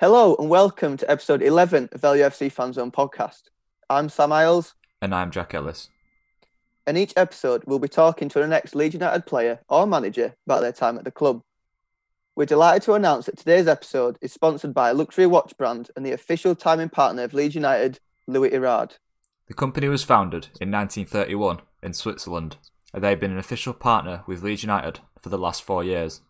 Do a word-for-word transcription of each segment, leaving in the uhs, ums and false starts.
Hello and welcome to episode eleven of L U F C Fan Zone podcast. I'm Sam Isles. And I'm Jack Ellis. In each episode, we'll be talking to an ex-Leeds United player or manager about their time at the club. We're delighted to announce that today's episode is sponsored by a luxury watch brand and the official timing partner of Leeds United, Louis Erard. The company was founded in nineteen thirty-one in Switzerland, and they've been an official partner with Leeds United for the last four years.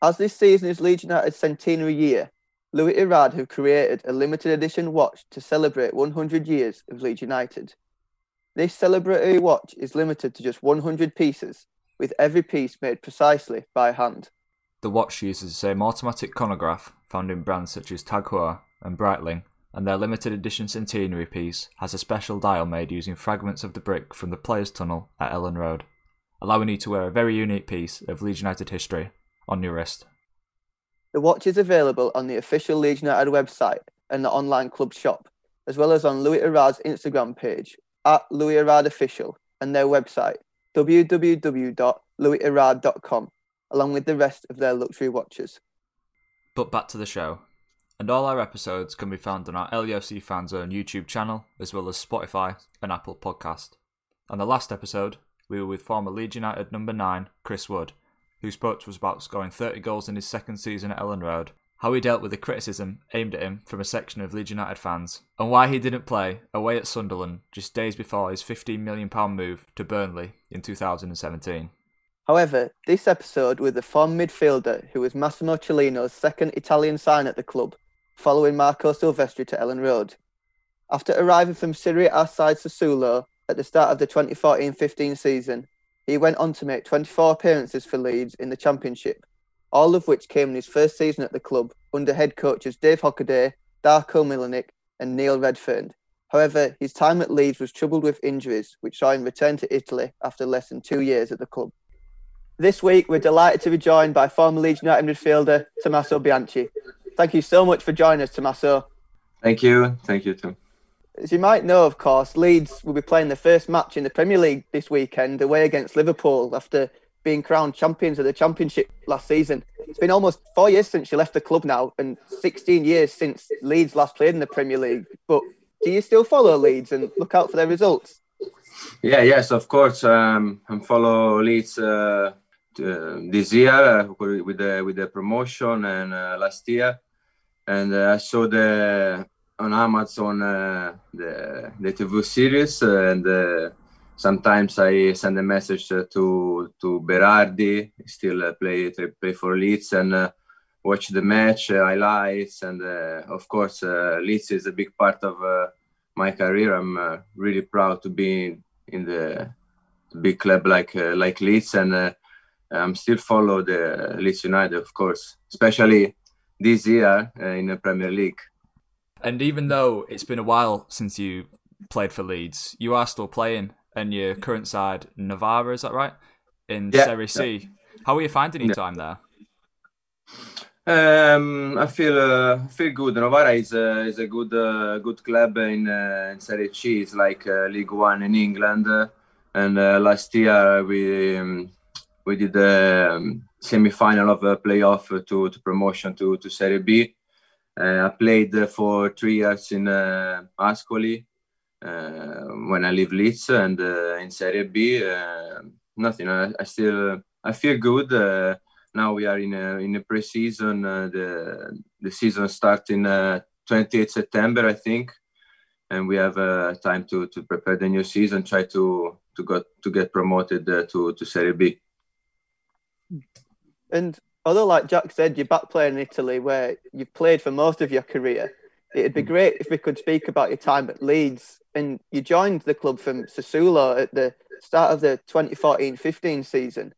As this season is Leeds United's centenary year, Louis Erard have created a limited edition watch to celebrate one hundred years of Leeds United. This celebratory watch is limited to just one hundred pieces, with every piece made precisely by hand. The watch uses the same automatic chronograph found in brands such as Tag Heuer and Breitling, and their limited edition centenary piece has a special dial made using fragments of the brick from the players' tunnel at Elland Road, allowing you to wear a very unique piece of Leeds United history on your wrist. The watch is available on the official Leeds United website and the online club shop, as well as on Louis Erard's Instagram page, at Louis Erard Official, and their website, w w w dot louis erard dot com, along with the rest of their luxury watches. But back to the show. And all our episodes can be found on our L U F C Fan Zone YouTube channel, as well as Spotify and Apple Podcast. On the last episode, we were with former Leeds United number nine, Chris Wood, who spoke to us about scoring thirty goals in his second season at Elland Road, how he dealt with the criticism aimed at him from a section of Leeds United fans, and why he didn't play away at Sunderland just days before his fifteen million pounds move to Burnley in two thousand seventeen. However, this episode with the former midfielder, who was Massimo Cellino's second Italian sign at the club, following Marco Silvestri to Elland Road. After arriving from Serie A side Sassuolo at the start of the twenty fourteen fifteen season, he went on to make twenty-four appearances for Leeds in the Championship, all of which came in his first season at the club under head coaches Dave Hockaday, Darko Milanič and Neil Redfearn. However, his time at Leeds was troubled with injuries, which saw him return to Italy after less than two years at the club. This week, we're delighted to be joined by former Leeds United midfielder Tommaso Bianchi. Thank you so much for joining us, Tommaso. Thank you. Thank you, Tom. As you might know, of course, Leeds will be playing their first match in the Premier League this weekend away against Liverpool after being crowned champions of the Championship last season. It's been almost four years since you left the club now and sixteen years since Leeds last played in the Premier League. But do you still follow Leeds and look out for their results? Yeah, yes, of course. Um, I follow Leeds uh, this year with the, with the promotion and uh, last year. And uh, I saw the... on Amazon uh, the the T V series uh, and uh, sometimes I send a message uh, to to Berardi, still uh, play play for Leeds, and uh, watch the match uh, highlights, and uh, of course uh, Leeds is a big part of uh, my career. I'm uh, really proud to be in the big club like uh, like Leeds, and uh, I'm still follow the Leeds United, of course, especially this year uh, in the Premier League. And even though it's been a while since you played for Leeds, you are still playing, and your current side, Novara, is that right? In yeah, Serie C. Yeah. How are you finding your yeah. time there? Um, I feel uh, feel good. Novara is a is a good uh, good club in, uh, in Serie C. It's like uh, League One in England. Uh, and uh, last year we um, we did the um, semi-final of a playoff to to promotion to to Serie B. Uh, I played uh, for three years in uh, Ascoli uh, when I leave Leeds, and uh, in Serie B, uh, nothing. I, I still uh, I feel good. Uh, now we are in a, in a pre-season. Uh, the the season starts in uh, the twenty-eighth of September, I think, and we have uh, time to, to prepare the new season. Try to to got to get promoted uh, to to Serie B. And although, like Jack said, you're back playing in Italy, where you've played for most of your career, it'd be great if we could speak about your time at Leeds. And you joined the club from Sassuolo at the start of the twenty fourteen fifteen season.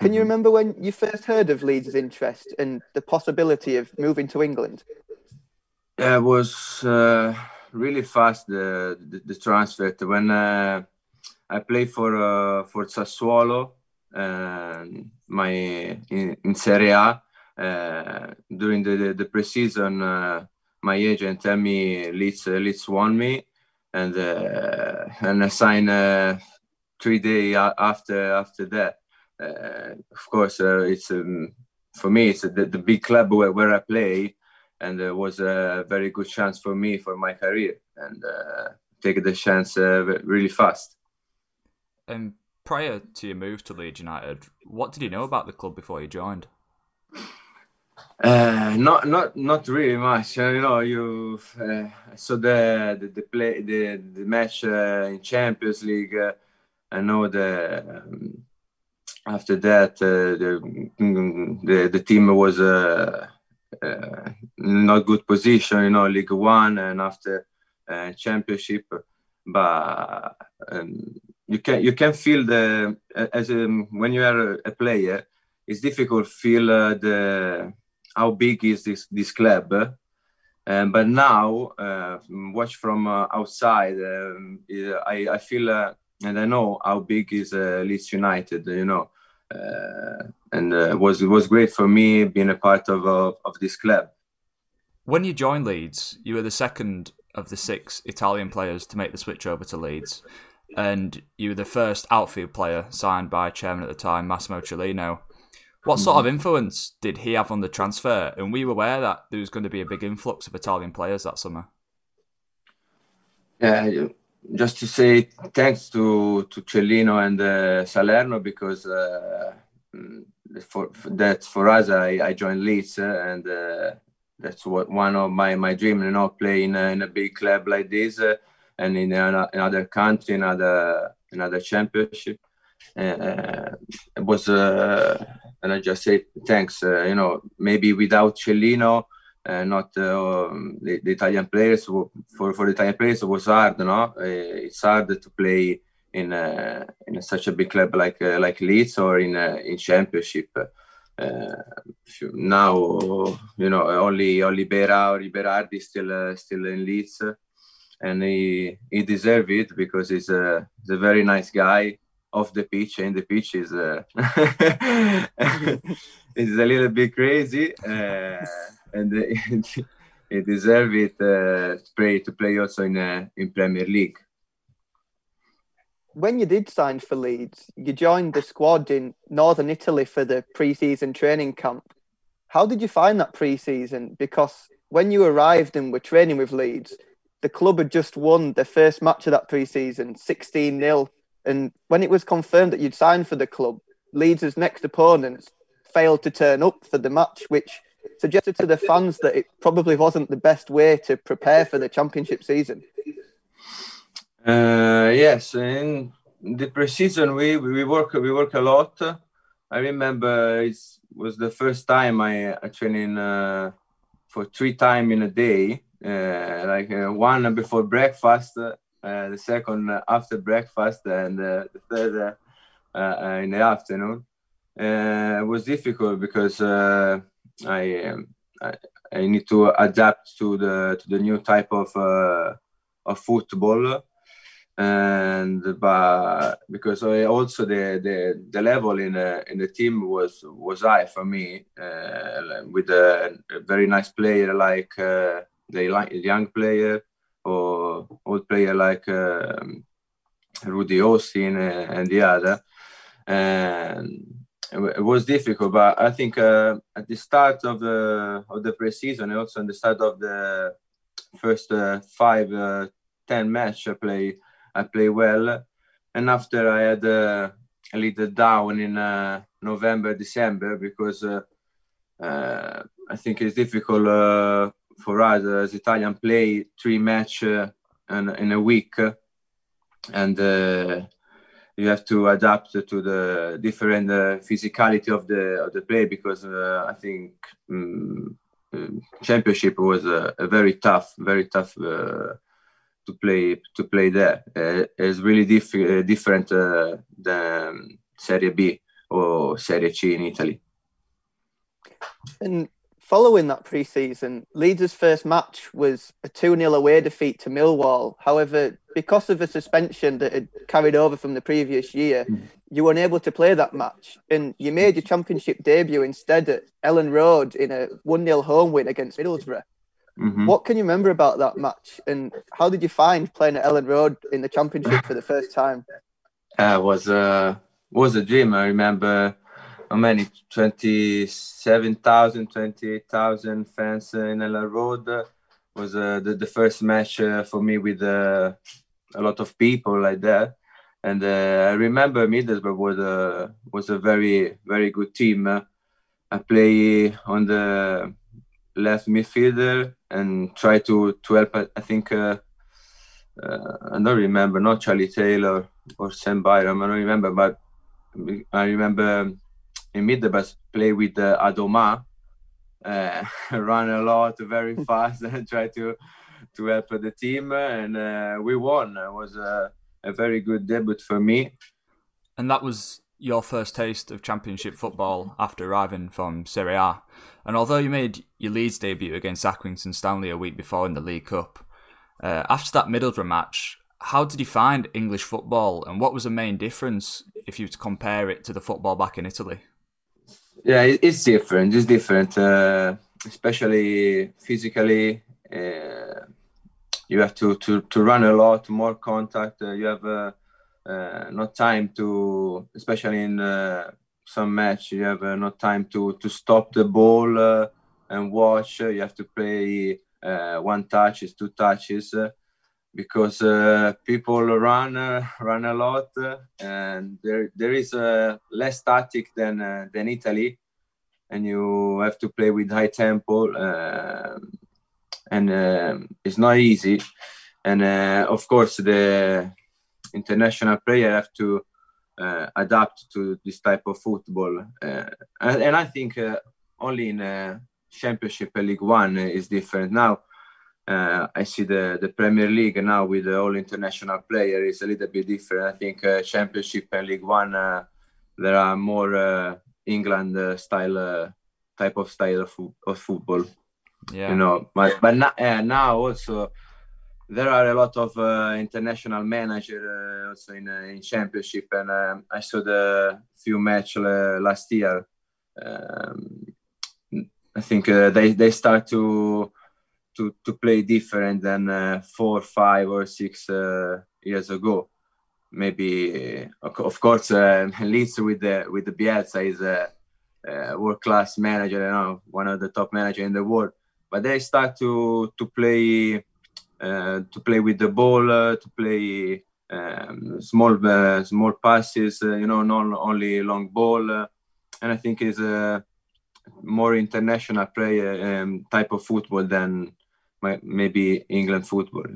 Can you remember when you first heard of Leeds' interest and the possibility of moving to England? Yeah, it was uh, really fast, the, the, the transfer. When uh, I played for, uh, for Sassuolo, Uh, my in, in Serie A uh, during the the, the preseason, uh, my agent tell me Leeds uh, Leeds won me, and uh, and I signed uh, three days after after that. Uh, of course, uh, it's um, for me it's the, the big club where, where I play, and it was a very good chance for me, for my career, and uh, take the chance uh, really fast. And prior to your move to Leeds United, what did you know about the club before you joined? Uh, not, not, not really much. You know, you uh, saw the the the, play, the, the match uh, in Champions League. Uh, I know the um, after that uh, the, the the team was uh, uh, not good position. You know, League One and after uh, Championship, but um, you can you can feel the as a, when you are a player, it's difficult to feel uh, the. How big is this this club? Um, but now, uh, watch from uh, outside, um, I, I feel uh, and I know how big is uh, Leeds United. You know, uh, and uh, it was it was great for me being a part of, of of this club. When you joined Leeds, you were the second of the six Italian players to make the switch over to Leeds, and you were the first outfield player signed by chairman at the time, Massimo Cellino. What sort of influence did he have on the transfer? And we were aware that there was going to be a big influx of Italian players that summer. Yeah, just to say thanks to, to Cellino and uh, Salerno, because uh, for, for that for us, I, I joined Leeds, uh, and uh, that's what one of my, my dreams, you know, playing uh, in a big club like this uh, and in uh, another country, another another championship. Uh, it was, uh, and I just say thanks. Uh, you know, maybe without Cellino, uh, not uh, the, the Italian players. For for the Italian players, it was hard. No, it's hard to play in uh, in such a big club like uh, like Leeds or in uh, in Championship. Uh, now, you know, only only Berardi or Berardi is still uh, still in Leeds, and he he deserves it because he's a he's a very nice guy. Off the pitch, and the pitch is uh, is a little bit crazy, uh, and uh, he deserves it uh, to play to play also in uh, in Premier League. When you did sign for Leeds, you joined the squad in Northern Italy for the pre-season training camp. How did you find that pre-season? Because when you arrived and were training with Leeds, the club had just won their first match of that pre-season, sixteen nil. And when it was confirmed that you'd signed for the club, Leeds' next opponents failed to turn up for the match, which suggested to the fans that it probably wasn't the best way to prepare for the Championship season. Uh, yes, in the pre-season we, we work we work a lot. I remember it was the first time I, I trained in, uh, for three times in a day, uh, like uh, one before breakfast. Uh, Uh, the second uh, after breakfast, and uh, the third uh, uh, in the afternoon. Uh, it was difficult because uh, I, um, I I need to adapt to the to the new type of uh, of football, and but because I also the, the, the level in uh, in the team was was high for me, uh, with a, a very nice player like uh, the young player. Or old player like uh, Rudy Austin and the other, and it was difficult. But I think uh, at the start of the of the preseason, also at the start of the first uh, five uh, ten match, I play I play well, and after I had uh, a little down in uh, November December because uh, uh, I think it's difficult. Uh, For us as Italian, play three match uh, in, in a week, and uh, you have to adapt to the different uh, physicality of the of the play because uh, I think um, Championship was a, a very tough, very tough uh, to play to play there. Uh, it's really diff- different uh, than Serie B or Serie C in Italy. And- Following that pre-season, Leeds' first match was a two nil away defeat to Millwall. However, because of a suspension that had carried over from the previous year, you were unable to play that match, and you made your Championship debut instead at Elland Road in a one nil home win against Middlesbrough. Mm-hmm. What can you remember about that match, and how did you find playing at Elland Road in the Championship for the first time? It uh, was, uh, was a dream. I remember how many, twenty-seven thousand, twenty-eight thousand fans uh, in Elland Road. Uh, was uh, the, the first match uh, for me with uh, a lot of people like that. And uh, I remember Middlesbrough was a, was a very, very good team. Uh, I play on the left midfielder and try to, to help, I think, uh, uh, I don't remember, not Charlie Taylor or Sam Byram, I don't remember, but I remember in Middlesbrough play with uh, Adoma, uh, run a lot, very fast, and try to, to help the team, and uh, we won. It was a, a very good debut for me. And that was your first taste of Championship football after arriving from Serie A. And although you made your Leeds debut against Accrington Stanley a week before in the League Cup, uh, after that Middlesbrough match, how did you find English football, and what was the main difference if you were to compare it to the football back in Italy? Yeah, it's different. It's different, uh, especially physically. Uh, you have to, to, to run a lot, more contact. Uh, you have... Uh, Uh, not time to, especially in uh, some match, you have uh, not time to, to stop the ball uh, and watch. Uh, you have to play uh, one touches, two touches, uh, because uh, people run uh, run a lot, uh, and there there is uh, less static than uh, than Italy, and you have to play with high tempo, uh, and uh, it's not easy, and uh, of course the international player have to uh, adapt to this type of football, uh, and, and I think uh, only in uh, Championship League One is different now. Uh, I see the, the Premier League now with uh, all international player is a little bit different. I think uh, Championship and League One uh, there are more uh, England uh, style uh, type of style of, of football. Yeah, you know, but but na- uh, now also. There are a lot of uh, international managers uh, also in, uh, in Championship, and um, I saw the few matches uh, last year. Um, I think uh, they they start to to to play different than uh, four, five, or six uh, years ago. Maybe of course uh, Leeds with the with the Bielsa is a, a world class manager, you know, one of the top managers in the world. But they start to to play. Uh, to play with the ball, uh, to play um, small uh, small passes, uh, you know, not only long ball. Uh, and I think it's a more international player um, type of football than my, maybe England football.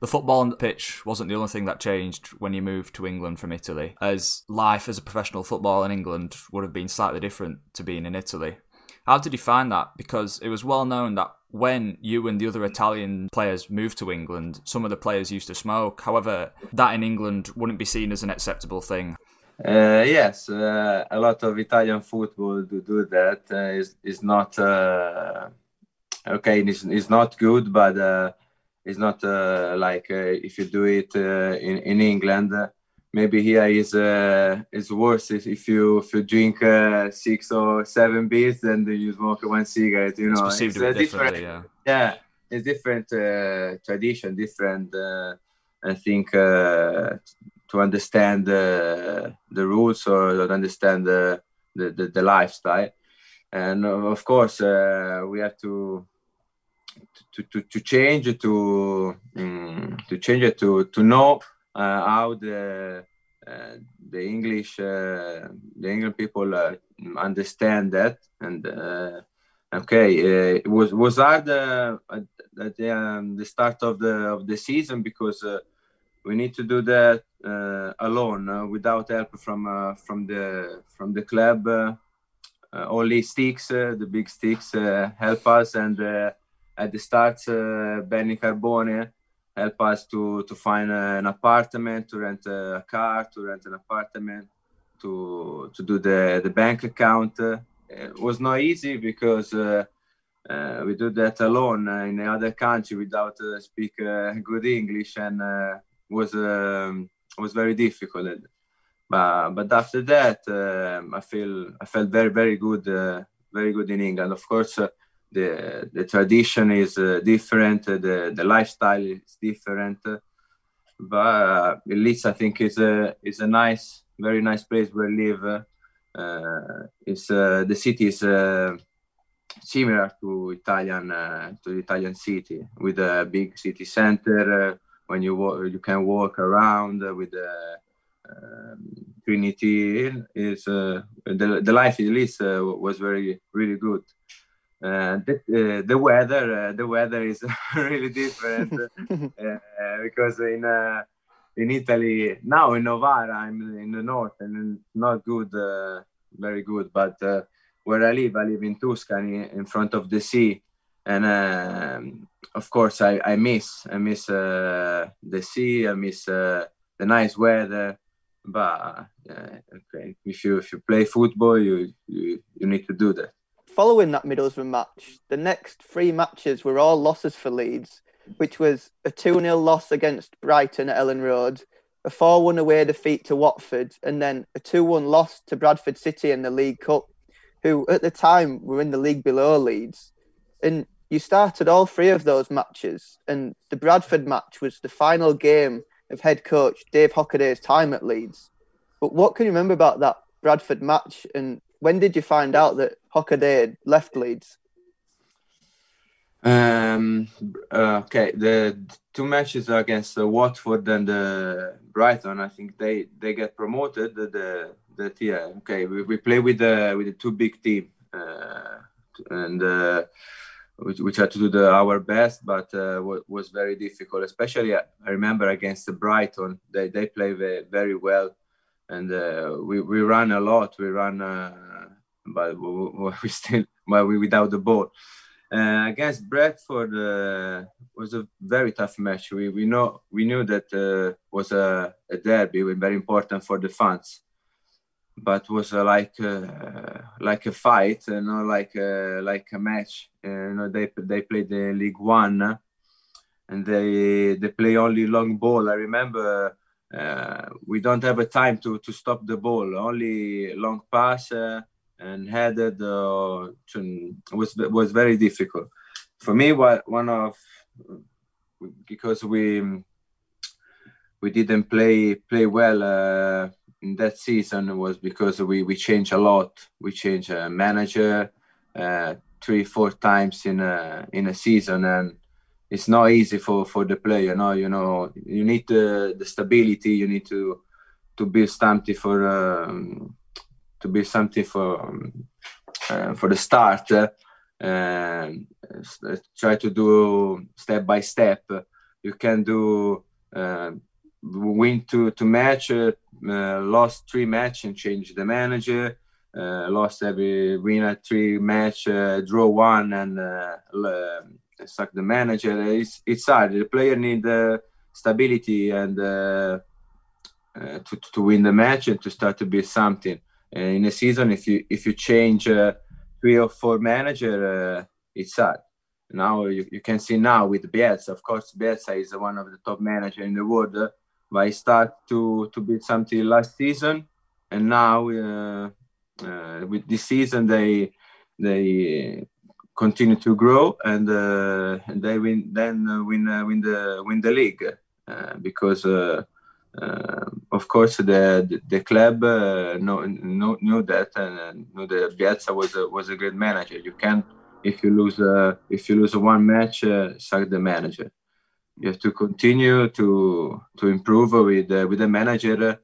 The football on the pitch wasn't the only thing that changed when you moved to England from Italy, as life as a professional footballer in England would have been slightly different to being in Italy. How did you find that? Because it was well known that when you and the other Italian players moved to England, some of the players used to smoke. However, that in England wouldn't be seen as an acceptable thing. Uh, yes, uh, a lot of Italian football do do that. Uh, it's, it's not uh, okay. It's, it's not good, but uh, it's not uh, like uh, if you do it uh, in in England. Uh, Maybe here is uh, is worse if you if you drink uh, six or seven beers and you smoke one cigarette. You know, it's, it's a different, yeah. yeah, it's different uh, tradition, different. Uh, I think uh, to understand uh, the rules or to understand the the, the, the lifestyle, and of course uh, we have to. To, to, to change to um, to change it to to know. Uh, how the uh, the English uh, the English people uh, understand that, and uh, okay, uh, it was was hard uh, at the, um, the start of the of the season because uh, we need to do that uh, alone uh, without help from uh, from the from the club. Uh, uh, only sticks, uh, the big sticks, uh, help us, and uh, at the start, uh, Benny Carbone. Help us to, to find an apartment, to rent a car, to rent an apartment, to to do the, the bank account. Uh, it was not easy because uh, uh, we do that alone in another country without uh, speak uh, good English, and uh, was um, was very difficult. But but after that, um, I feel I felt very very good, uh, very good in England. Of course. Uh, The the tradition is uh, different. Uh, the the lifestyle is different, uh, but uh, at least I think it's a it's a nice, very nice place where I live. Uh, Uh, it's uh, the city is uh, similar to Italian uh, to the Italian city, with a big city center. Uh, when you wa- you can walk around uh, with the uh, um, Trinity. Is uh, the the life in Lice uh, was very really good. Uh, the, uh, the weather, uh, the weather is really different uh, because in uh, in Italy now in Novara I'm in the north and not good, uh, very good. But uh, where I live, I live in Tuscany, in front of the sea, and uh, of course I, I miss, I miss uh, the sea, I miss uh, the nice weather. But uh, okay, if you if you play football, you you, you need to do that. Following that Middlesbrough match, the next three matches were all losses for Leeds, which was a two nil loss against Brighton at Elland Road, a four one away defeat to Watford, and then a two one loss to Bradford City in the League Cup, who at the time were in the league below Leeds. And you started all three of those matches, and the Bradford match was the final game of head coach Dave Hockaday's time at Leeds. But what can you remember about that Bradford match, and when did you find out that Hockaday had left Leeds? Um, uh, okay, the two matches against uh, Watford and uh, Brighton, I think they, they get promoted. The the yeah, okay, we, we play with the with the two big team, uh, and uh, we, we tried to do the, our best, but uh, w- was very difficult. Especially, I remember against the Brighton, they they play very, very well. And uh, we we run a lot. We run, uh, but we, we still, but we without the ball. Uh, against Bradford uh, was a very tough match. We we know we knew that uh, was a, a derby, very important for the fans, but was uh, like uh, like a fight, you know, like uh, like a match. Uh, you know, they they played the League One, and they they play only long ball. I remember. Uh, we don't have a time to, to stop the ball. Only long pass uh, and headed uh, to, was was very difficult for me. One of because we we didn't play play well uh, in that season was because we we changed a lot. We changed a manager uh, three four times in a in a season and. It's not easy for, for the player, no. You know, you need uh, the stability. You need to to build something for um, to build something for um, uh, for the start. Uh, and try to do step by step. You can do uh, win two two match, uh, uh, lost three match and change the manager. Uh, lost every winner three match, uh, draw one and. Uh, uh, Suck the manager. It's it's hard. The player need uh, stability and uh, uh, to to win the match and to start to build something. Uh, in a season, if you if you change uh, three or four manager, uh, it's hard. Now you, you can see now with Bielsa. Of course, Bielsa is one of the top manager in the world. Uh, but he start to to build something last season, and now uh, uh, with this season they they. Uh, continue to grow and, uh, and they win then uh, win uh, win the win the league uh, because uh, uh, of course the the, the club uh, know, know knew that and uh, knew that Bielsa was a, was a great manager. You can't if you lose uh, if you lose one match uh, sack the manager. You have to continue to to improve with uh, with the manager, uh,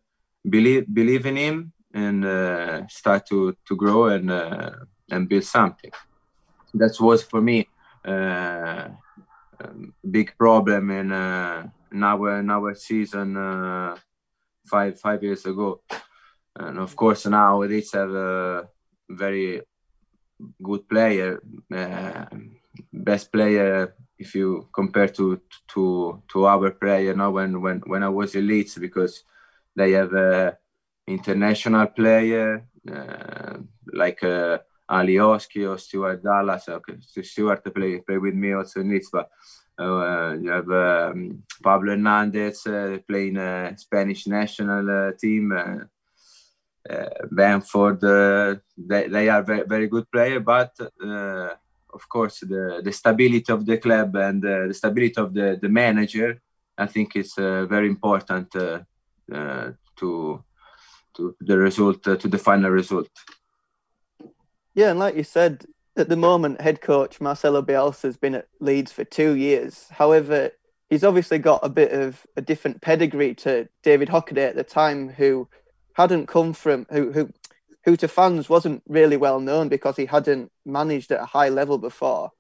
believe believe in him and uh, start to to grow and uh, and build something. That was for me uh, a big problem in uh, in our in our season uh, five five years ago, and of course now Leeds have a very good player, uh, best player if you compare to to to our player now when when when I was in Leeds because they have a international player uh, like. Uh, Alioski or Stuart Dallas. Okay, Stuart play play with me also in Leeds, but uh, you have um, Pablo Hernandez uh, playing uh, Spanish national uh, team. Uh, uh, Bamford, uh, they they are very very good player, but uh, of course the, the stability of the club and uh, the stability of the, the manager, I think, is uh, very important uh, uh, to to the result, uh, to the final result. Yeah, and like you said, at the moment, head coach Marcelo Bielsa has been at Leeds for two years. However, he's obviously got a bit of a different pedigree to David Hockaday at the time, who hadn't come from, who who who to fans wasn't really well known because he hadn't managed at a high level before.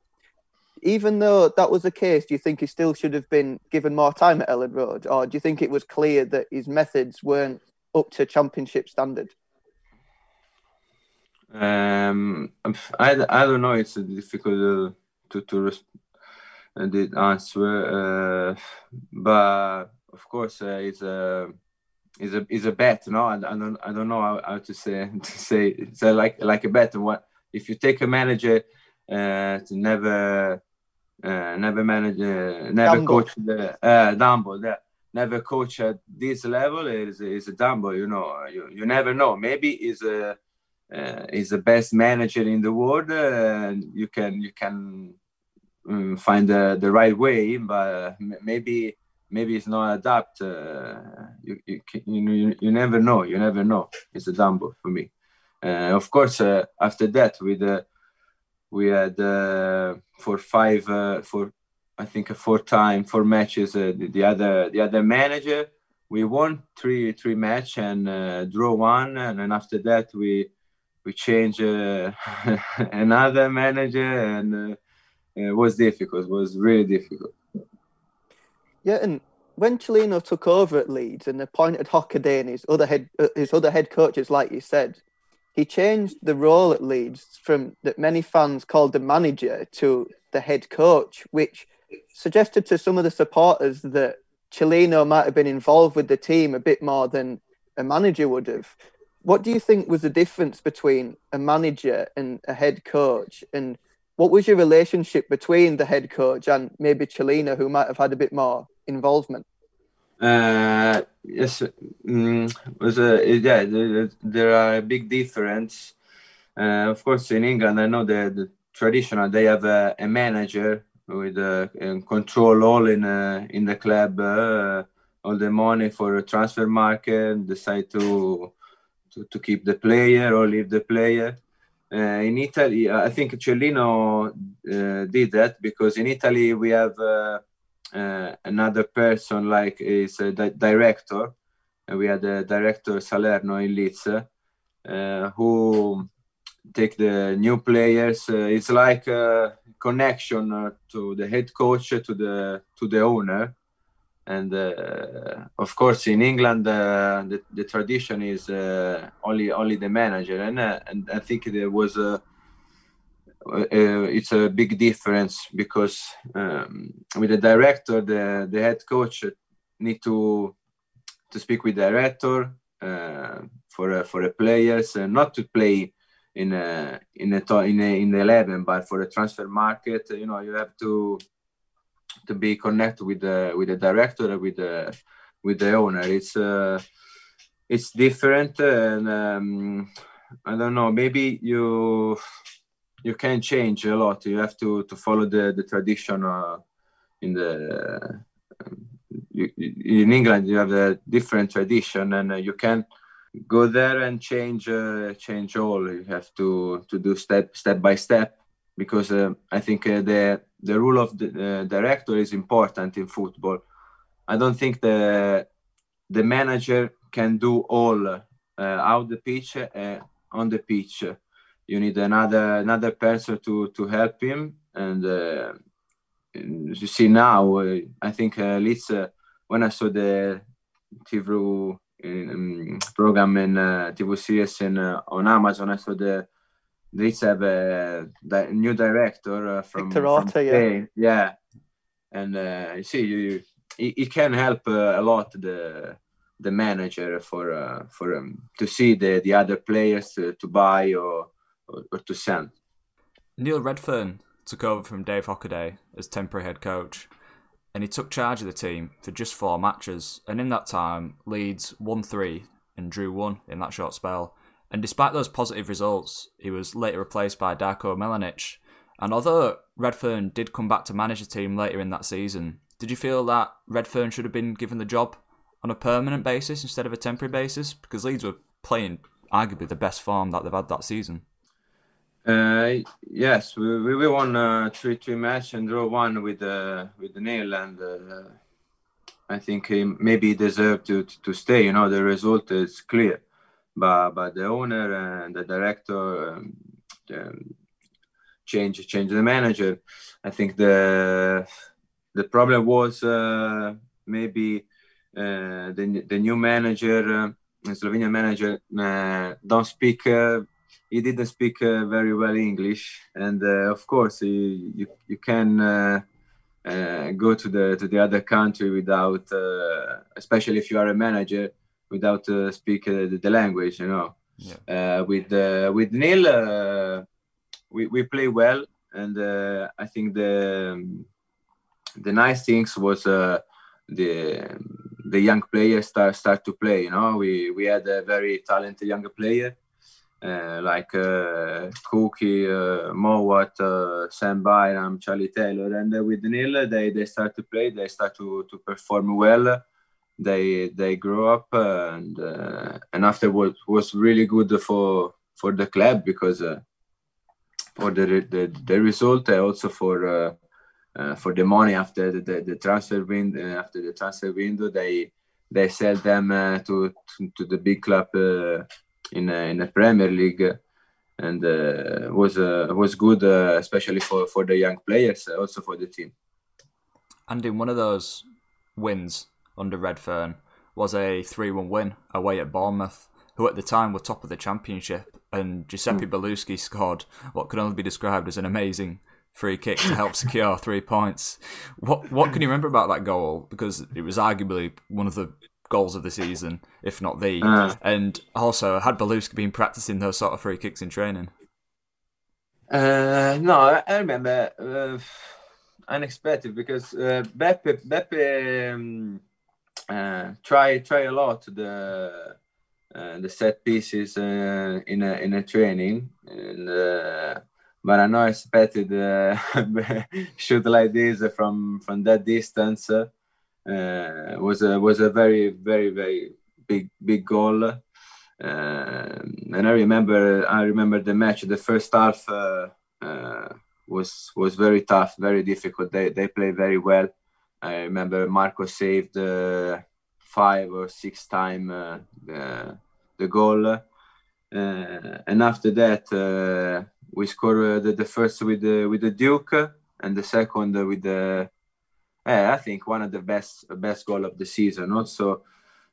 Even though that was the case, do you think he still should have been given more time at Elland Road? Or do you think it was clear that his methods weren't up to championship standard? Um, I, I don't know. It's difficult to, to answer. Uh, but of course, uh, it's a... Is a is a bet, no? I, I don't I don't know how, how to say to say it's a, like like a bet. What if you take a manager uh, to never uh, never manage uh, never Dumble. coach the uh, Dumble, yeah. never coach at this level is is a Dumble. You know, you, you never know. Maybe is a uh, is the best manager in the world. Uh, you can you can um, find the the right way, but maybe. Maybe it's not adapt. Uh, you, you, you you never know. You never know. It's a Dumble for me. Uh, of course, uh, after that, we uh, we had uh, for five uh, for I think a four time four matches. Uh, the, the other the other manager, we won three three match and uh, draw one. And then after that, we we changed uh, another manager, and uh, it was difficult. It was really difficult. Yeah, and when Cellino took over at Leeds and appointed Hockaday and his other head his other head coaches, like you said, he changed the role at Leeds from that many fans called the manager to the head coach, which suggested to some of the supporters that Cellino might have been involved with the team a bit more than a manager would have. What do you think was the difference between a manager and a head coach, and what was your relationship between the head coach and maybe Cellino, who might have had a bit more involvement? Uh, yes, mm, was a, yeah. There, there are a big difference. Uh, of course, in England, I know the, the traditional they have a, a manager with uh, control all in uh, in the club, uh, all the money for a transfer market, decide to, to to keep the player or leave the player. Uh, in Italy, I think Cellino uh, did that because in Italy we have uh, uh, another person like is a di- director, and we had a director Salerno in Leeds uh, who take the new players. Uh, it's like a connection uh, to the head coach, to the to the owner, and uh, of course in England uh, the, the tradition is uh, only only the manager, and uh, and I think there was a uh, it's a big difference because um, with the director the, the head coach need to to speak with the director uh, for uh, for the players, uh, not to play in a in a, to- in a in the eleven, but for the transfer market, you know, you have to to be connected with the with the director, with the with the owner. It's uh, it's different, and um, I don't know. Maybe you you can change a lot. You have to, to follow the the tradition. Uh, in the uh, you, in England, you have a different tradition, and uh, you can go there and change uh, change all. You have to to do step step by step because uh, I think uh, the The role of the uh, director is important in football. I don't think the the manager can do all uh, out the pitch, uh, on the pitch. You need another another person to, to help him. And uh, you see now, uh, I think uh, Leeds, uh, when I saw the T V um, program in uh, T V series in, uh, on Amazon, I saw the Leeds have a di- new director uh, from, from Spain. Yeah, yeah. And uh, you see, you, you it, it can help uh, a lot the the manager for uh, for um, to see the, the other players to, to buy or, or or to sell. Neil Redfearn took over from Dave Hockaday as temporary head coach, and he took charge of the team for just four matches. And in that time, Leeds won three and drew one in that short spell. And despite those positive results, he was later replaced by Darko Milanič. And although Redfearn did come back to manage the team later in that season, did you feel that Redfearn should have been given the job on a permanent basis instead of a temporary basis? Because Leeds were playing arguably the best form that they've had that season. Uh, yes, we we won a three three match and draw one with uh, with Neil, and uh, I think he maybe deserved to to stay. You know, the result is clear, but but the owner and the director um, um, change change the manager. I think the the problem was uh, maybe uh, the the new manager. Uh, The Slovenian manager uh, don't speak. Uh, he didn't speak uh, very well English, and uh, of course, he, you you can uh, uh, go to the to the other country without, uh, especially if you are a manager, without uh, speak uh, the, the language. You know, yeah. uh, with uh, with Neil, uh, we we play well, and uh, I think the the nice things was uh, the. The young players start start to play. You know, we we had a very talented young player uh, like uh, Kuki, uh, Mowat, uh, Sam Byram, Charlie Taylor, and uh, with Neil, they they start to play. They start to, to perform well. They they grow up, uh, and uh, and afterwards was really good for for the club because uh, for the, the the result and also for. Uh, Uh, for the money after the, the, the transfer window, after the transfer window, they they sell them uh, to, to to the big club uh, in uh, in the Premier League, and uh, was uh, was good, uh, especially for, for the young players, uh, also for the team. And in one of those wins under Redfearn was a three one win away at Bournemouth, who at the time were top of the Championship, and Giuseppe mm. Bellusci scored what could only be described as an amazing free kick to help secure three points. What what can you remember about that goal? Because it was arguably one of the goals of the season, if not the. Uh, and also, had Bellusci been practicing those sort of free kicks in training? Uh, no, I remember uh, unexpected because uh, Beppe Beppe um, uh, try try a lot the uh, the set pieces uh, in a in a training and. Uh, But I not expected uh, shoot like this from, from that distance. Uh, was a was a very very very big big goal, uh, and I remember I remember the match. The first half uh, uh, was was very tough, very difficult. They they played very well. I remember Marco saved uh, five or six times uh, the the goal, uh, and after that. Uh, We scored uh, the, the first with the with the Duke and the second with the. Uh, I think one of the best best goal of the season. Also,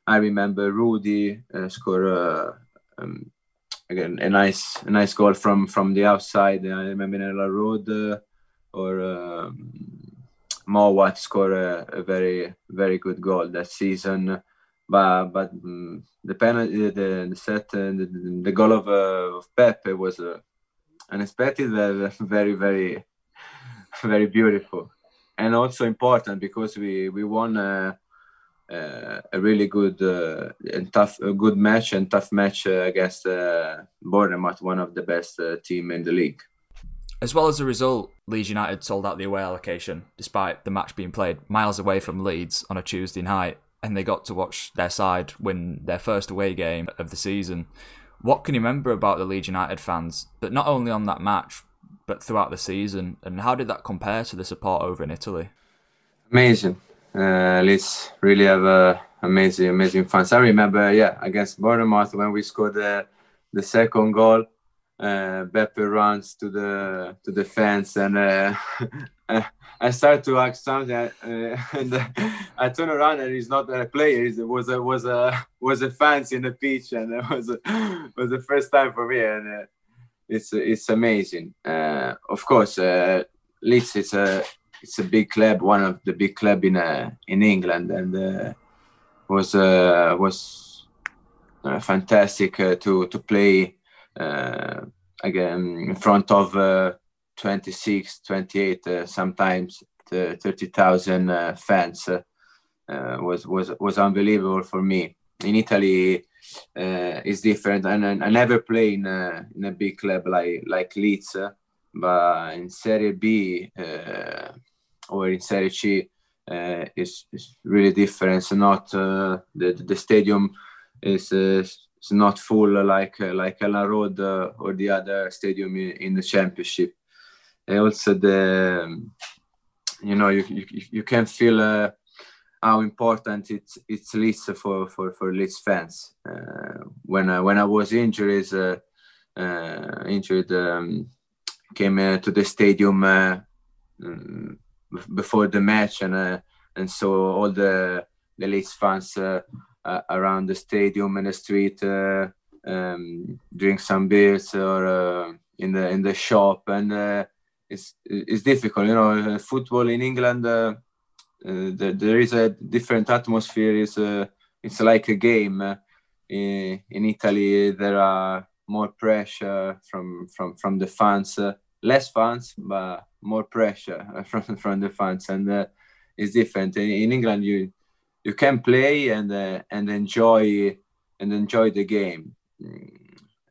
I remember Rudy uh, scored uh, um, again a nice a nice goal from, from the outside. I remember Elland Road uh, or um, Mowat scored a, a very very good goal that season. But but um, the penalty the, the set uh, the, the goal of uh, of Pepe was. Uh, Unexpected, very, very, very beautiful, and also important because we we won uh, uh, a really good uh, and tough, a good match and tough match uh, against uh, Bournemouth, one of the best uh, team in the league. As well as the result, Leeds United sold out the away allocation despite the match being played miles away from Leeds on a Tuesday night, and they got to watch their side win their first away game of the season. What can you remember about the Leeds United fans, but not only on that match, but throughout the season? And how did that compare to the support over in Italy? Amazing. Uh, Leeds really have uh, amazing, amazing fans. I remember, yeah, against Bournemouth when we scored the, the second goal, uh, Beppe runs to the to the fans and uh, I start to ask something uh, and uh, I turn around and he's not a player. He was a was a was a fans in the pitch, and it was a, was the first time for me, and uh, it's it's amazing. Uh, of course, uh, Leeds is a it's a big club, one of the big club in uh, in England, and uh, was uh, was uh, fantastic uh, to to play uh, again in front of. Uh, twenty-six, twenty-eight, uh, sometimes thirty thousand uh, fans uh, uh, was was was unbelievable for me. In Italy, uh, it's different, and I, I never played in a, in a big club like like Leeds, uh, but in Serie B uh, or in Serie C, uh, it's, it's really different. It's not uh, the the stadium is uh, it's not full like uh, like Elland Road uh, or the other stadium in, in the Championship. And also the, you know, you you, you can feel uh, how important it's it's Leeds for for for Leeds fans. Uh, when I, when I was injured, uh, uh, injured um, came uh, to the stadium uh, before the match, and uh, and saw all the the Leeds fans uh, uh, around the stadium and the street, uh, um, drink some beers or uh, in the in the shop, and uh, it's it's difficult, you know. Football in England. Uh, Uh, the, there is a different atmosphere. It's, uh, it's like a game. Uh, in, in Italy, there are more pressure from from, from the fans, uh, less fans, but more pressure from, from the fans, and uh, it's different. In, in England, you you can play and uh, and enjoy and enjoy the game.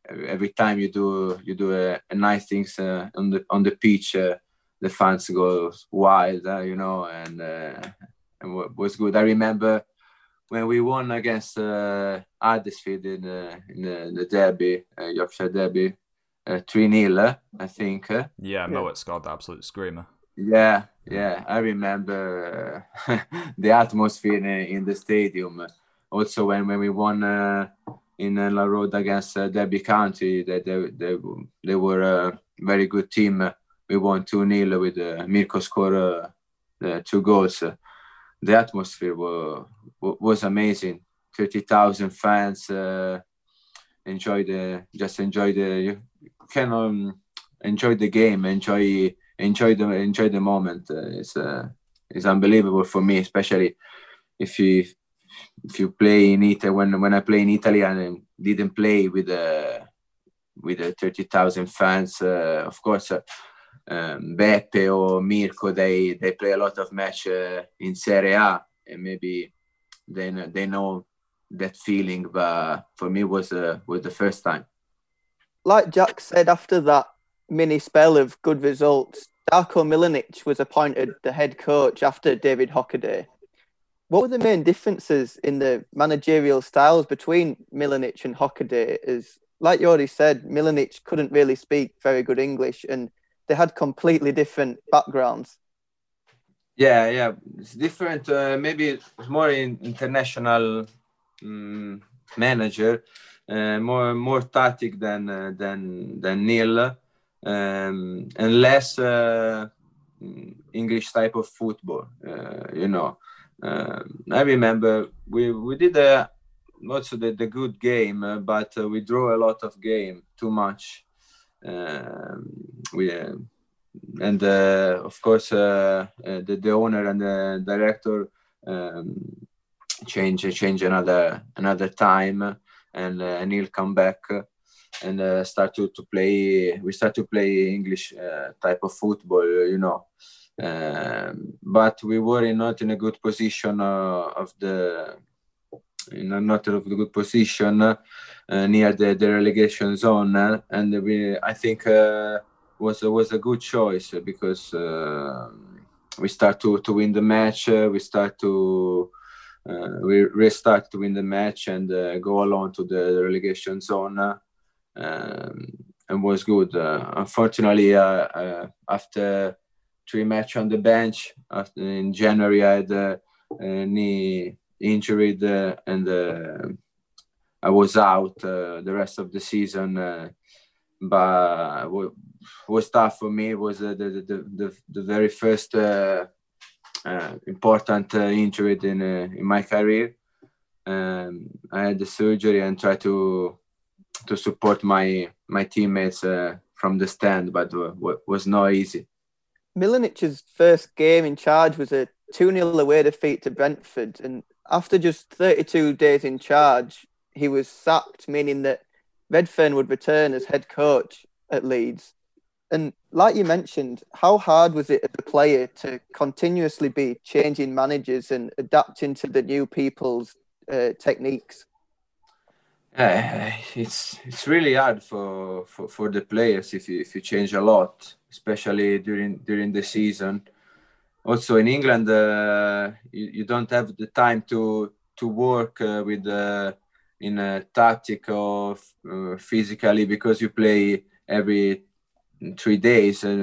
Every time you do you do a, a nice things uh, on the on the pitch. Uh, The fans go wild, uh, you know, and uh, and w- was good. I remember when we won against uh, Huddersfield in, uh, in the, the derby, uh, Yorkshire derby, three nil, uh, I think. Uh, yeah, Mowat's got the absolute screamer. Yeah, yeah, I remember uh, the atmosphere in, in the stadium. Also, when, when we won uh, in Elland Road against uh, Derby County, they they they, they were a very good team. We won two nil with uh, Mirko scored uh, the two goals. Uh, the atmosphere were, w- was amazing. thirty thousand fans uh, enjoy the just enjoy the you can um, enjoy the game, enjoy enjoy the enjoy the moment. Uh, it's uh, it's unbelievable for me, especially if you if you play in Italy. When when I play in Italy, I didn't play with uh, with uh, thirty thousand fans. Uh, of course. Uh, Um, Beppe or Mirko, they, they play a lot of matches uh, in Serie A, and maybe they know, they know that feeling. But for me, it was uh, was the first time. Like Jack said, after that mini spell of good results, Darko Milanič was appointed the head coach after David Hockaday. What were the main differences in the managerial styles between Milanič and Hockaday? Is like you already said, Milanič couldn't really speak very good English, and they had completely different backgrounds. Yeah, yeah, it's different. Uh, maybe it's more in international um, manager, uh, more more tactic than uh, than than Neil, um, and less uh, English type of football. Uh, you know, uh, I remember we we did a also the, the good game, uh, but uh, we draw a lot of game too much. Um, we uh, and uh, of course uh, uh, the, the owner and the director um, change change another another time, and uh, Neil come back and uh, start to, to play. We start to play English uh, type of football, you know. Um, but we were not in a good position uh, of the in a not of a good position. Uh, Uh, near the, the relegation zone, uh, and we, I think, uh, was was a good choice because uh, we start to, to win the match. Uh, we start to uh, we restart to win the match and uh, go along to the relegation zone, uh, um, and was good. Uh, unfortunately, uh, uh, after three match on the bench, after in January, I had a uh, knee injury uh, and. Uh, I was out uh, the rest of the season, uh, but it w- was tough for me. It was uh, the, the, the the very first uh, uh, important uh, injury in uh, in my career. Um, I had the surgery and tried to to support my my teammates uh, from the stand, but w- w- was not easy. Milanič's first game in charge was a two nil away defeat to Brentford, and after just thirty-two days in charge, he was sacked, meaning that Redfearn would return as head coach at Leeds. And like you mentioned, how hard was it as a player to continuously be changing managers and adapting to the new people's uh, techniques? Uh, it's it's really hard for, for, for the players if you if you change a lot, especially during during the season. Also in England, uh, you, you don't have the time to to work uh, with the uh, in a tactical, uh, physically, because you play every three days and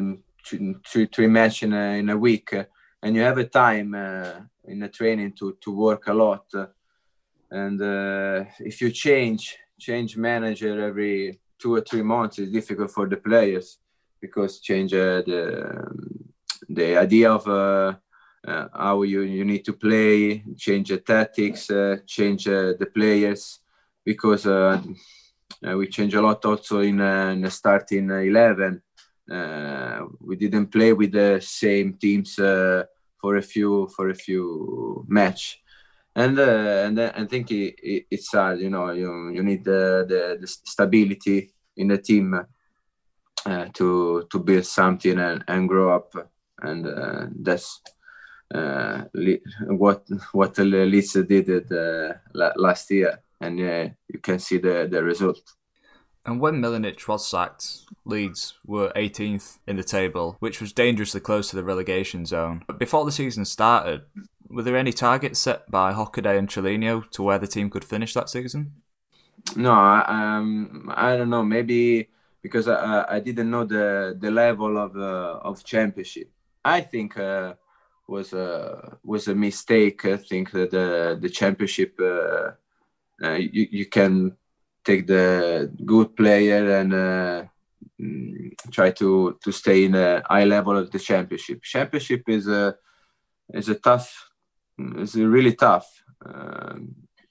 um, three, three matches in a, in a week, uh, and you have a time uh, in the training to, to work a lot. Uh, and uh, if you change change manager every two or three months, it's difficult for the players, because change uh, the the idea of uh, uh, how you, you need to play, change the tactics, uh, change uh, the players, because uh, uh, we change a lot also in, uh, in the starting eleven. Uh, we didn't play with the same teams uh, for a few for a few match, and uh, and uh, I think it, it, it's hard. You know, you you need the the, the stability in the team uh, to to build something and, and grow up, and uh, that's uh, li- what what Leeds did it, uh, last year, and uh, you can see the, the result. And when Milanič was sacked, Leeds were eighteenth in the table, which was dangerously close to the relegation zone. But before the season started, were there any targets set by Hockaday and Cellino to where the team could finish that season? No, um, I don't know. Maybe because I, I didn't know the, the level of uh, of championship. I think uh, was a was a mistake. I think that the the championship uh, uh, you you can. Take the good player and uh, try to, to stay in a high level of the championship. Championship is a is a tough, is a really tough. Uh,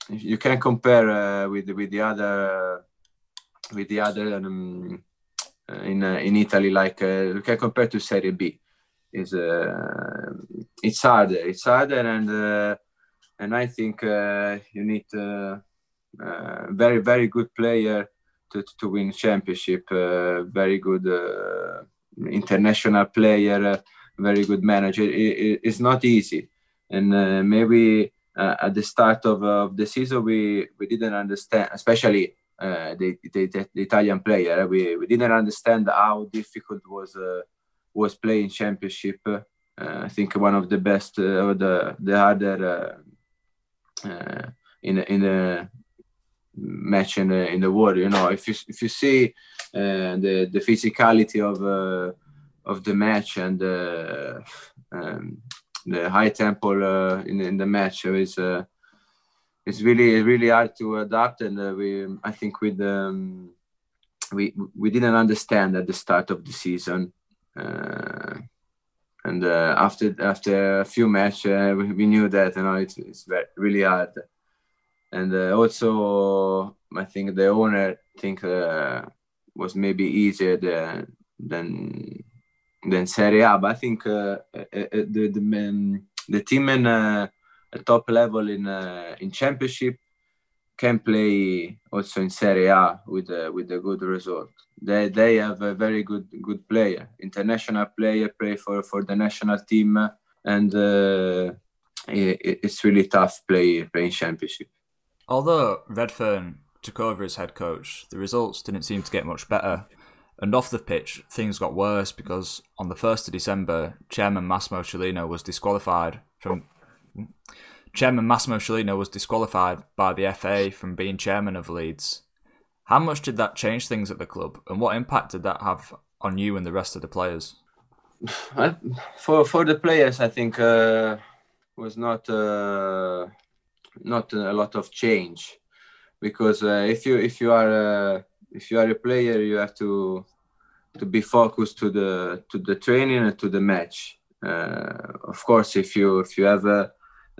you can compare uh, with with the other with the other um, in uh, in Italy. Like uh, you can compare to Serie B. Is uh, it's harder. It's harder, and uh, and I think uh, you need. Uh, Uh, very, very good player to to win championship. Uh, very good uh, international player. Uh, very good manager. It, it, it's not easy, and uh, maybe uh, at the start of, uh, of the season we, we didn't understand, especially uh, the, the, the Italian player. We, we didn't understand how difficult was uh, was playing championship. Uh, I think one of the best uh, or the the harder uh, uh, in in the match in the, in the world, you know. If you if you see uh, the the physicality of uh, of the match and uh, um, the high tempo uh, in in the match is uh, it's really really hard to adapt. And uh, we I think with um, we we didn't understand at the start of the season, uh, and uh, after after a few matches uh, we, we knew that, you know, it's it's very, really hard. And uh, also, I think the owner think uh, was maybe easier the, than than Serie A. But I think uh, the the, men, the team in uh, a top level in uh, in championship can play also in Serie A with uh, with a good result. They they have a very good good player, international player, play for, for the national team, and uh, it, it's really tough play playing championship. Although Redfearn took over as head coach, the results didn't seem to get much better. And off the pitch, things got worse because on the first of December, Chairman Massimo Cellino was disqualified from Chairman Massimo Cellino was disqualified by the F A from being chairman of Leeds. How much did that change things at the club, and what impact did that have on you and the rest of the players? For for the players, I think uh, was not. Uh... Not a lot of change, because uh, if you if you are uh, if you are a player, you have to to be focused to the to the training and to the match. Uh, of course, if you if you have a,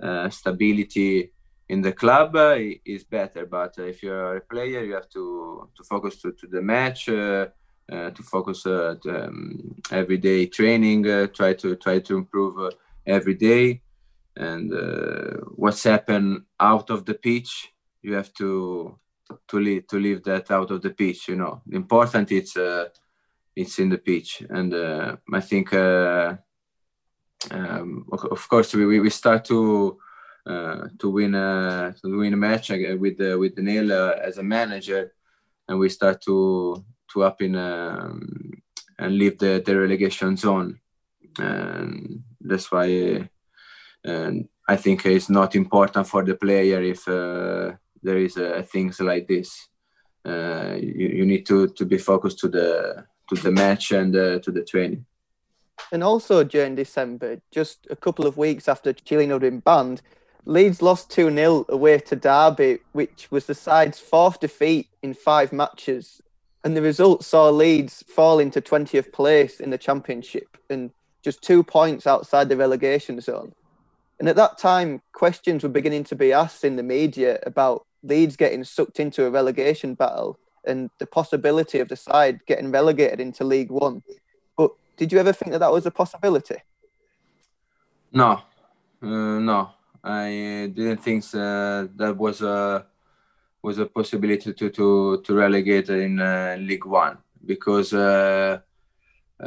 a stability in the club, uh, it's better. But uh, if you are a player, you have to to focus to, to the match, uh, uh, to focus uh, at um, everyday training, uh, try to try to improve uh, every day. And uh, what's happened out of the pitch, you have to to leave to leave that out of the pitch. You know, the important it's uh, it's in the pitch. And uh, I think, uh, um, of course, we, we start to uh, to win a to win a match with uh, with Neil uh, as a manager, and we start to to up in um, and leave the, the relegation zone. And that's why. Uh, And I think it's not important for the player if uh, there is uh, things like this. Uh, you, you need to, to be focused to the to the match and uh, to the training. And also during December, just a couple of weeks after Cellino had been banned, Leeds lost two nil away to Derby, which was the side's fourth defeat in five matches. And the result saw Leeds fall into twentieth place in the Championship and just two points outside the relegation zone. And at that time, questions were beginning to be asked in the media about Leeds getting sucked into a relegation battle and the possibility of the side getting relegated into League One. But did you ever think that that was a possibility? No, uh, no. I didn't think uh, that was a was a possibility to to, to relegate in uh, League One, because uh,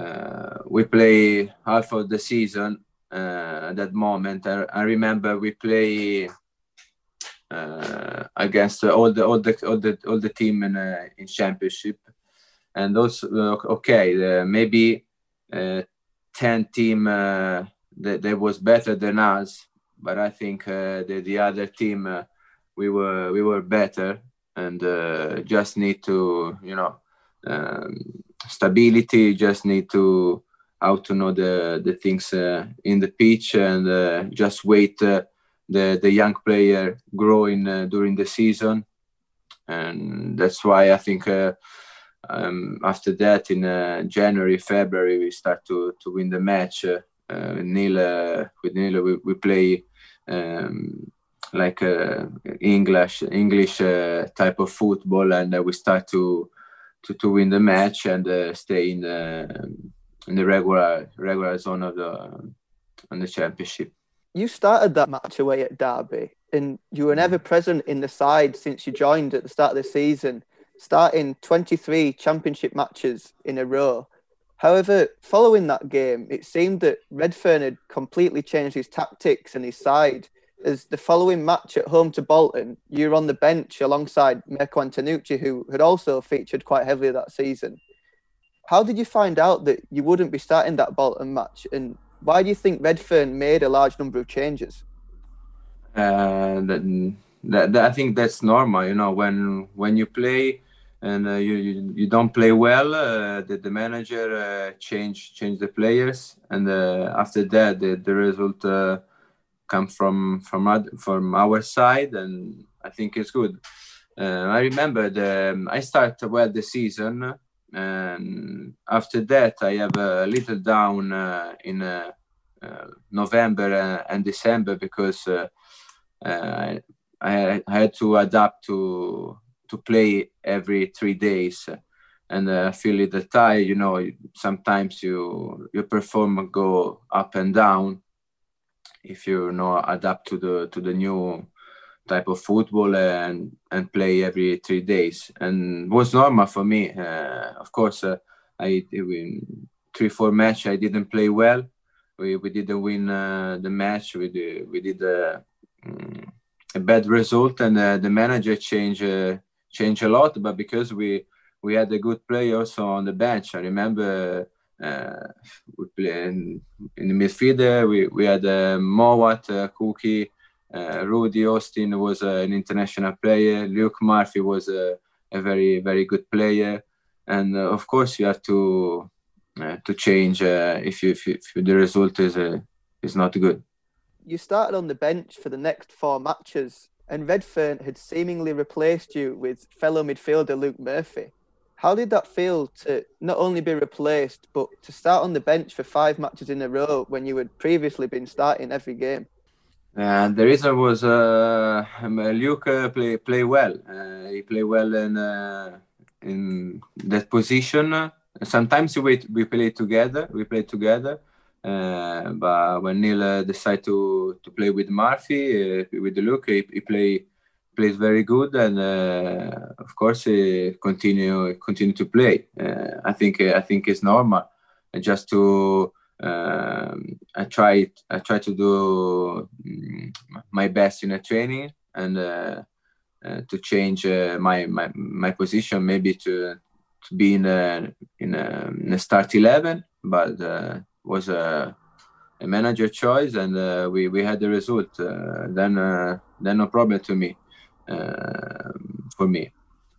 uh, we play half of the season uh, at that moment. I, I remember we play uh, against all the all the all the all the team in uh, in Championship, and also okay, uh, maybe uh, ten team uh, that, that was better than us. But I think uh, the the other team uh, we were we were better, and uh, just need to you know um, stability. Just need to how to know the the things uh, in the pitch, and uh, just wait uh, the the young player growing uh, during the season, and that's why I think uh, um, after that in uh, January, February we start to to win the match. Uh, Uh, with Neil, uh, with Neil, we, we play um, like uh, English, English uh, type of football, and uh, we start to, to to win the match and uh, stay in the in the regular regular zone of the on the Championship. You started that match away at Derby, and you were never present in the side since you joined at the start of the season, starting twenty-three Championship matches in a row. However, following that game, it seemed that Redfearn had completely changed his tactics and his side, as the following match at home to Bolton, you were on the bench alongside Marco Antonucci, who had also featured quite heavily that season. How did you find out that you wouldn't be starting that Bolton match, and why do you think Redfearn made a large number of changes? Uh, that, that, that, I think that's normal, you know, when when you play... and uh, you, you you don't play well, uh, the, the manager uh, change change the players, and uh, after that the, the result uh, come from from our, from our side, and I think it's good. Uh, I remember the, um, I started well the season, and after that I have a little down uh, in uh, uh, November and December, because uh, uh, I I had to adapt to. to play every three days, and I uh, feel a little tired. You know, sometimes you your performance go up and down if you, you know adapt to the to the new type of football and and play every three days. And it was normal for me. Uh, of course, uh, I in three four match I didn't play well. We we didn't win uh, the match. We did, we did uh, a bad result, and uh, the manager changed. Uh, Change a lot, but because we we had a good player also on the bench. I remember uh, we play in, in the midfielder. We we had uh, Mowat, uh, Cookie, uh, Rudy Austin was uh, an international player. Luke Murphy was uh, a very very good player, and uh, of course you have to uh, to change uh, if you, if, you, if the result is uh, is not good. You started on the bench for the next four matches, and Redfearn had seemingly replaced you with fellow midfielder Luke Murphy. How did that feel to not only be replaced, but to start on the bench for five matches in a row when you had previously been starting every game? And the reason was uh, Luke uh, play play well. Uh, he played well in uh, in that position. Sometimes we we play together. We play together. Uh, but when Neil uh, decided to, to play with Murphy, uh, with the Luke, he, he play, plays very good, and uh, of course he continue continue to play. Uh, I think I think it's normal. And just to um, I try I try to do my best in a training, and uh, uh, to change uh, my, my my position, maybe to to be in a in a, in a start eleven, but. Uh, was a, a manager choice, and uh, we, we had the result. Uh, then uh, then no problem to me. uh, for me.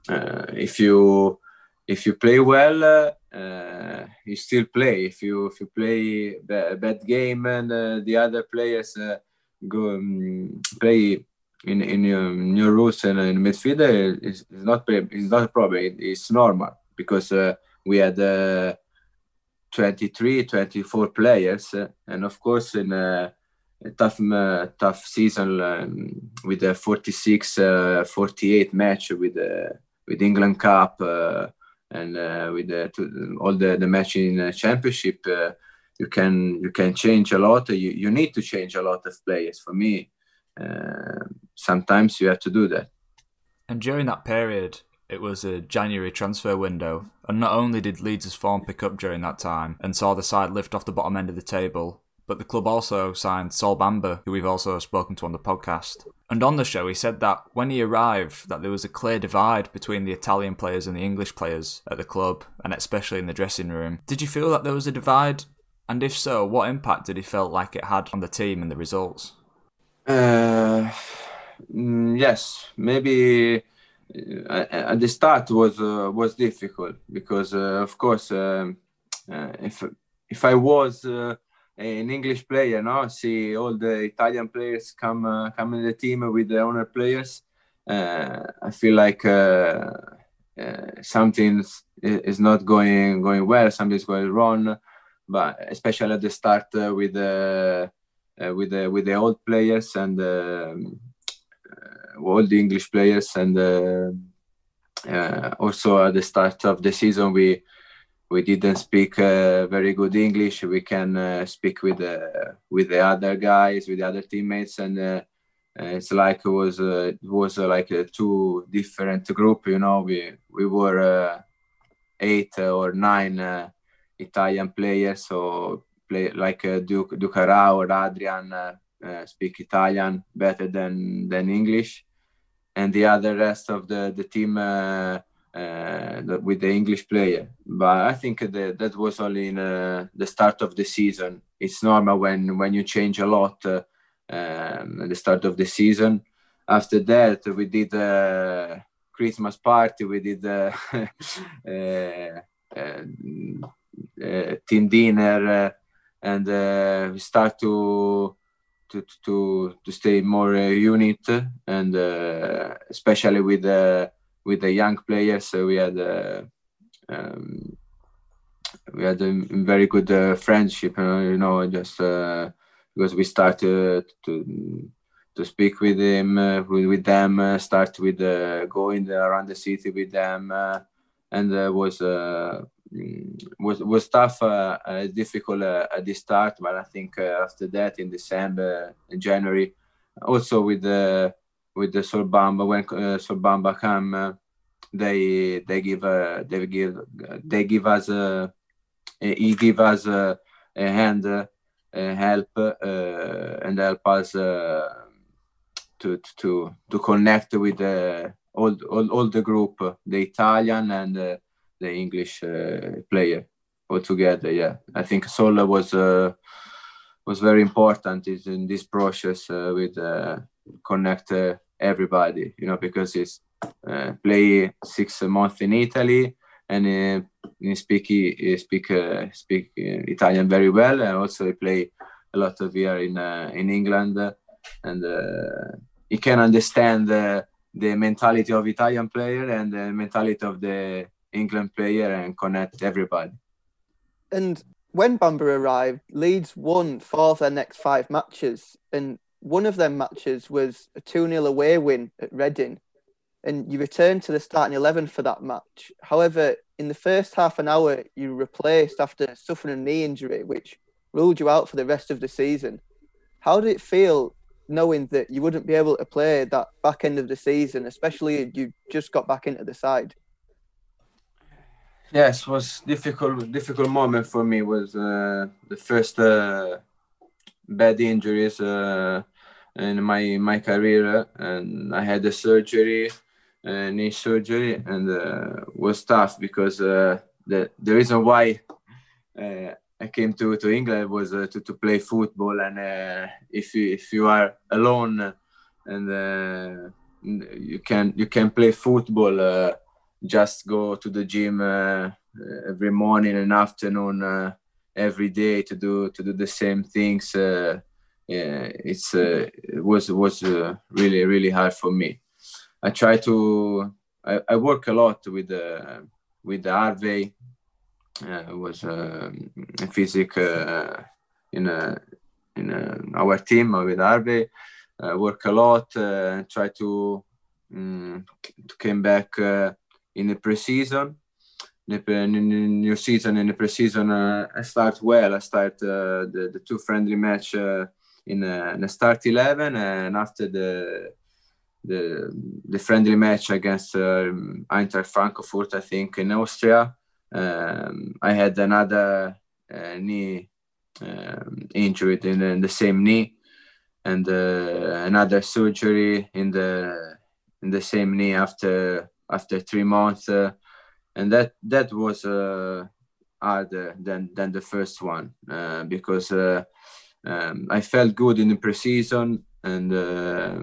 Uh, if you if you play well, uh, you still play. If you if you play a bad game and uh, the other players uh, go um, play in in your, in your routes and in midfield, it's, it's not it's not a problem. It, it's normal because uh, we had uh, twenty-three, twenty-four players, uh, and of course in a, a tough uh, tough season um, with a forty-six, forty-eight match with uh, with England Cup uh, and uh, with uh, to, all the the match in uh, Championship, uh, you can you can change a lot. You you need to change a lot of players. For me, Uh, sometimes you have to do that. And during that period, it was a January transfer window, and not only did Leeds' form pick up during that time and saw the side lift off the bottom end of the table, but the club also signed Sol Bamba, who we've also spoken to on the podcast. And on the show, he said that when he arrived, that there was a clear divide between the Italian players and the English players at the club, and especially in the dressing room. Did you feel that there was a divide? And if so, what impact did he felt like it had on the team and the results? Uh, yes, maybe at the start was uh, was difficult because, uh, of course, uh, uh, if if I was uh, an English player, now see all the Italian players come uh, come in the team with their own players, uh, I feel like uh, uh, something is not going going well, something's going wrong, but especially at the start uh, with. Uh, Uh, with the with the old players and uh, uh, all the English players, and uh, uh, also at the start of the season we we didn't speak uh, very good English. We can uh, speak with uh, with the other guys, with the other teammates, and uh, it's like it was uh, it was uh, like a two different group. You know, we we were uh, eight or nine uh, Italian players, so. Play like uh, Duke Ducarà or Adrian uh, uh, speak Italian better than, than English, and the other rest of the the team uh, uh, the, with the English player. But I think that that was only in uh, the start of the season. It's normal when when you change a lot uh, um, at the start of the season. After that, we did a Christmas party. We did. A, a, a, a team dinner. Uh, And uh, we start to to to to stay more uh, unit, and uh, especially with the uh, with the young players, uh, we had uh, um, we had a very good uh, friendship. Uh, you know, just uh, because we started to to speak with him, uh, with with them, uh, start with uh, going around the city with them, uh, and uh, was. Uh, was was tough, uh, uh, difficult uh, at the start, but I think uh, after that in December, uh, January, also with the with the Sol Bamba, when uh, Sol Bamba come, uh, they they give uh, they give they give us uh, he give us uh, a hand, uh, a help uh, and help us uh, to to to connect with uh, all all all the group, the Italian and. Uh, the English uh, player altogether, yeah. I think Sol was uh, was very important in this process uh, with uh, connect uh, everybody, you know, because he's uh, play six months in Italy and uh, he speak he speak uh, speak Italian very well, and also he play a lot of year in uh, in England, and uh, he can understand uh, the mentality of Italian player and the mentality of the England player and connect everybody. And when Bamba arrived, Leeds won four of their next five matches, and one of them matches was a two nil away win at Reading, and you returned to the starting eleven for that match. However, in the first half an hour you replaced after suffering a knee injury which ruled you out for the rest of the season. How did it feel knowing that you wouldn't be able to play that back end of the season, especially if you just got back into the side? Yes, it was difficult, difficult moment for me. Was uh, the first uh, bad injuries uh, in my my career, and I had a surgery, a knee surgery, and uh, was tough because uh, the the reason why uh, I came to, to England was uh, to to play football, and uh, if you if you are alone and uh, you can you can play football, uh, just go to the gym uh, every morning and afternoon uh, every day to do to do the same things. Uh, yeah, it's uh, it was was uh, really really hard for me. I try to I, I work a lot with uh, with Harvey. Uh, it was uh, a physic uh, in a, in a, our team with Harvey. I work a lot uh, and try to um, to come back uh, in the pre-season. In the new season, in the pre-season, uh, I start well. I start uh, the, the two friendly match uh, in, a, in a start eleven, and after the the the friendly match against uh, Eintracht Frankfurt, I think in Austria. Um, I had another uh, knee um, injury in, in the same knee, and uh, another surgery in the in the same knee after after three months, uh, and that that was uh, harder than than the first one uh, because uh, um, I felt good in the preseason and uh,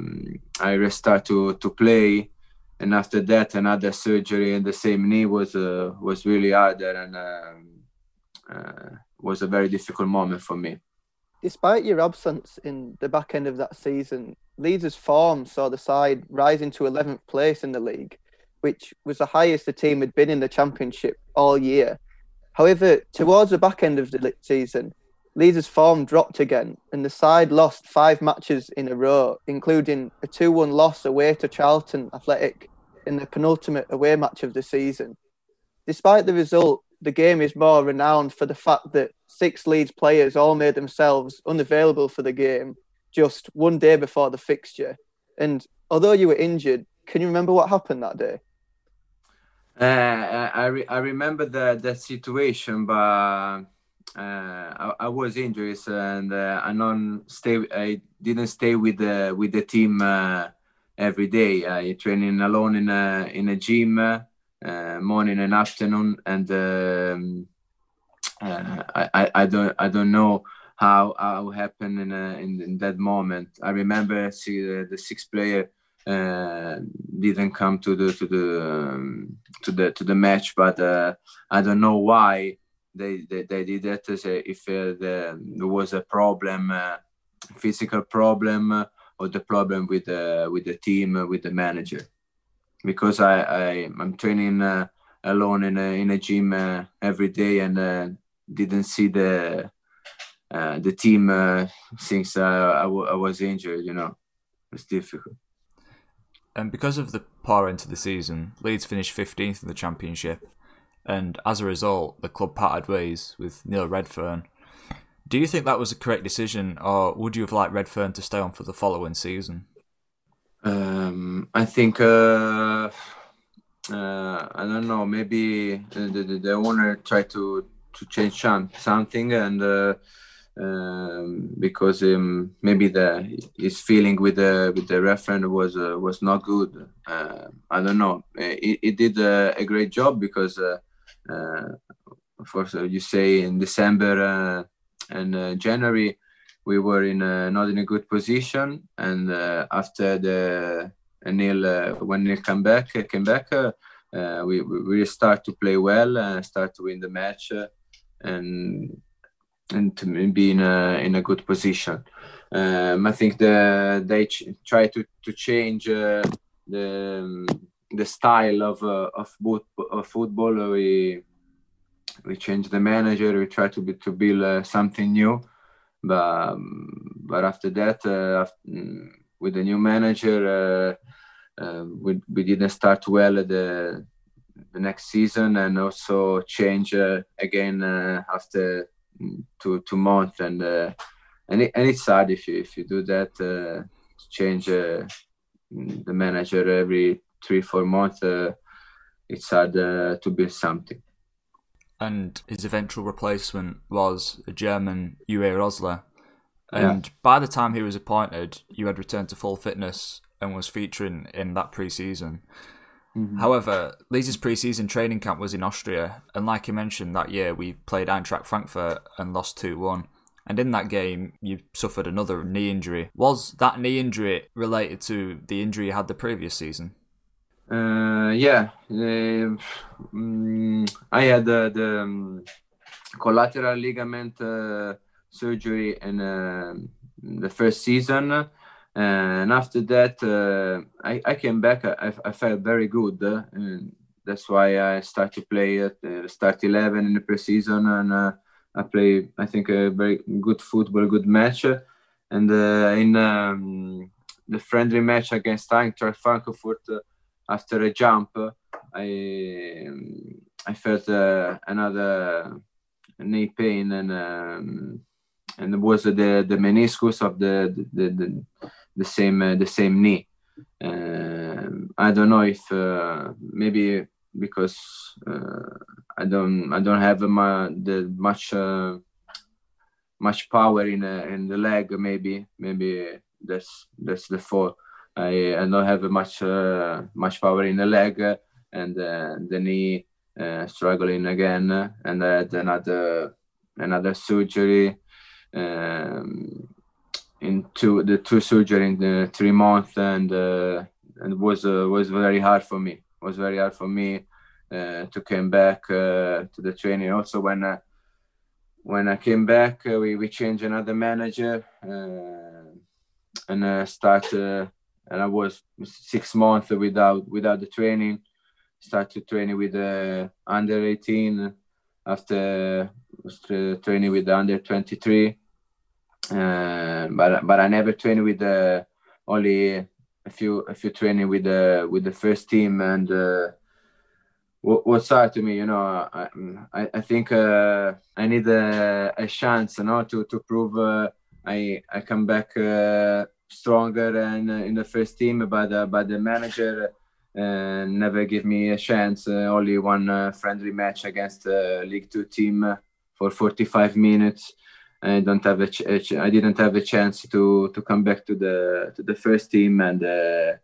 I restart to to play. And after that, another surgery in the same knee was uh, was really harder and uh, uh, was a very difficult moment for me. Despite your absence in the back end of that season, Leeds' form saw the side rising to eleventh place in the league, which was the highest the team had been in the Championship all year. However, towards the back end of the season, Leeds' form dropped again and the side lost five matches in a row, including a two one loss away to Charlton Athletic in the penultimate away match of the season. Despite the result, the game is more renowned for the fact that six Leeds players all made themselves unavailable for the game just one day before the fixture. And although you were injured, can you remember what happened that day? Uh, I, re- I remember that, that situation, but... Uh, I, I was injured and uh, I non stay. I didn't stay with the with the team uh, every day. I training alone in a in a gym, uh, morning and afternoon. And um, uh, I I don't I don't know how how happened in a, in, in that moment. I remember see the, the sixth player uh, didn't come to the to the um, to the to the match, but uh, I don't know why. They, they they did that as a, if uh, the, there was a problem, uh, physical problem, uh, or the problem with the uh, with the team, uh, with the manager, because I, I I'm training uh, alone in a in a gym uh, every day and uh, didn't see the uh, the team uh, since uh, I, w- I was injured. You know, it's difficult. And because of the poor end to the season, Leeds finished fifteenth in the Championship. And as a result, the club parted ways with Neil Redfearn. Do you think that was the correct decision, or would you have liked Redfearn to stay on for the following season? Um, I think uh, uh, I don't know. Maybe the, the, the owner tried to to change some, something, and uh, um, because um, maybe the his feeling with the with the Redfearn was uh, was not good. Uh, I don't know. It, it did uh, a great job because. Uh, Uh, for so you say in December uh, and uh, January we were in a, not in a good position, and uh, after the uh, Neil uh, when Neil came back came back uh, uh, we we start to play well and uh, start to win the match uh, and and to be in a in a good position. Um, I think the they ch- try to to change uh, the. Um, the style of uh, of, both, of football. We we changed the manager. We try to be, to build uh, something new, but um, but after that, uh, after, with the new manager, uh, uh, we we didn't start well the the next season, and also change uh, again uh, after two two months, and uh, and it, and it's sad if you if you do that, uh, change uh, the manager every. Three four months, uh, it's hard uh, to build something. And his eventual replacement was a German, Uwe Rosler. And yeah. By the time he was appointed, you had returned to full fitness and was featuring in that pre-season. Mm-hmm. However, Leeds' pre-season training camp was in Austria, and like you mentioned, that year we played Eintracht Frankfurt and lost two one. And in that game, you suffered another knee injury. Was that knee injury related to the injury you had the previous season? Uh, yeah. Uh, mm, I had uh, the um, collateral ligament uh, surgery in uh, the first season. And after that, uh, I, I came back. I, I felt very good. Uh, and that's why I started to play at uh, start eleven in the preseason. And uh, I play, I think, a very good football, good match. And uh, in um, the friendly match against Eintracht Frankfurt, uh, after a jump, I I felt uh, another knee pain, and um, and it was the the meniscus of the the the, the same uh, the same knee. Uh, I don't know if uh, maybe because uh, I don't I don't have my, the much uh, much power in uh, in the leg. Maybe maybe that's that's the fault. I, I don't have much uh, much power in the leg, uh, and uh, the knee uh, struggling again, uh, and I had another another surgery. Um, in two the two surgery in the three months, and uh, and was uh, was very hard for me. It was very hard for me uh, to come back uh, to the training. Also, when I, when I came back, uh, we we changed another manager, uh, and uh, start. Uh, And I was six months without without the training. Started training with the uh, under eighteen. After uh, training with the under twenty-three. Uh, but but I never trained with the uh, only a few a few training with the with the first team. And uh, what what's hard to me, you know, I I, I think uh, I need a, a chance, you know, to to prove uh, I I come back. Uh, stronger and uh, in the first team, but uh, but the manager uh, never gave me a chance. Uh, only one uh, friendly match against a uh, League Two team uh, for forty-five minutes. I don't have a, ch- a ch- I didn't have a chance to to come back to the to the first team, and uh,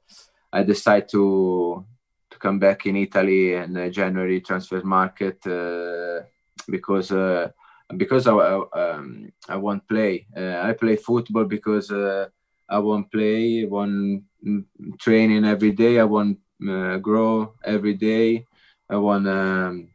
I decided to to come back in Italy in the January transfer market uh, because uh, because I um, I won't play. Uh, I play football because. Uh, I won't play, I won't training every day, I won't uh, grow every day, I won't um,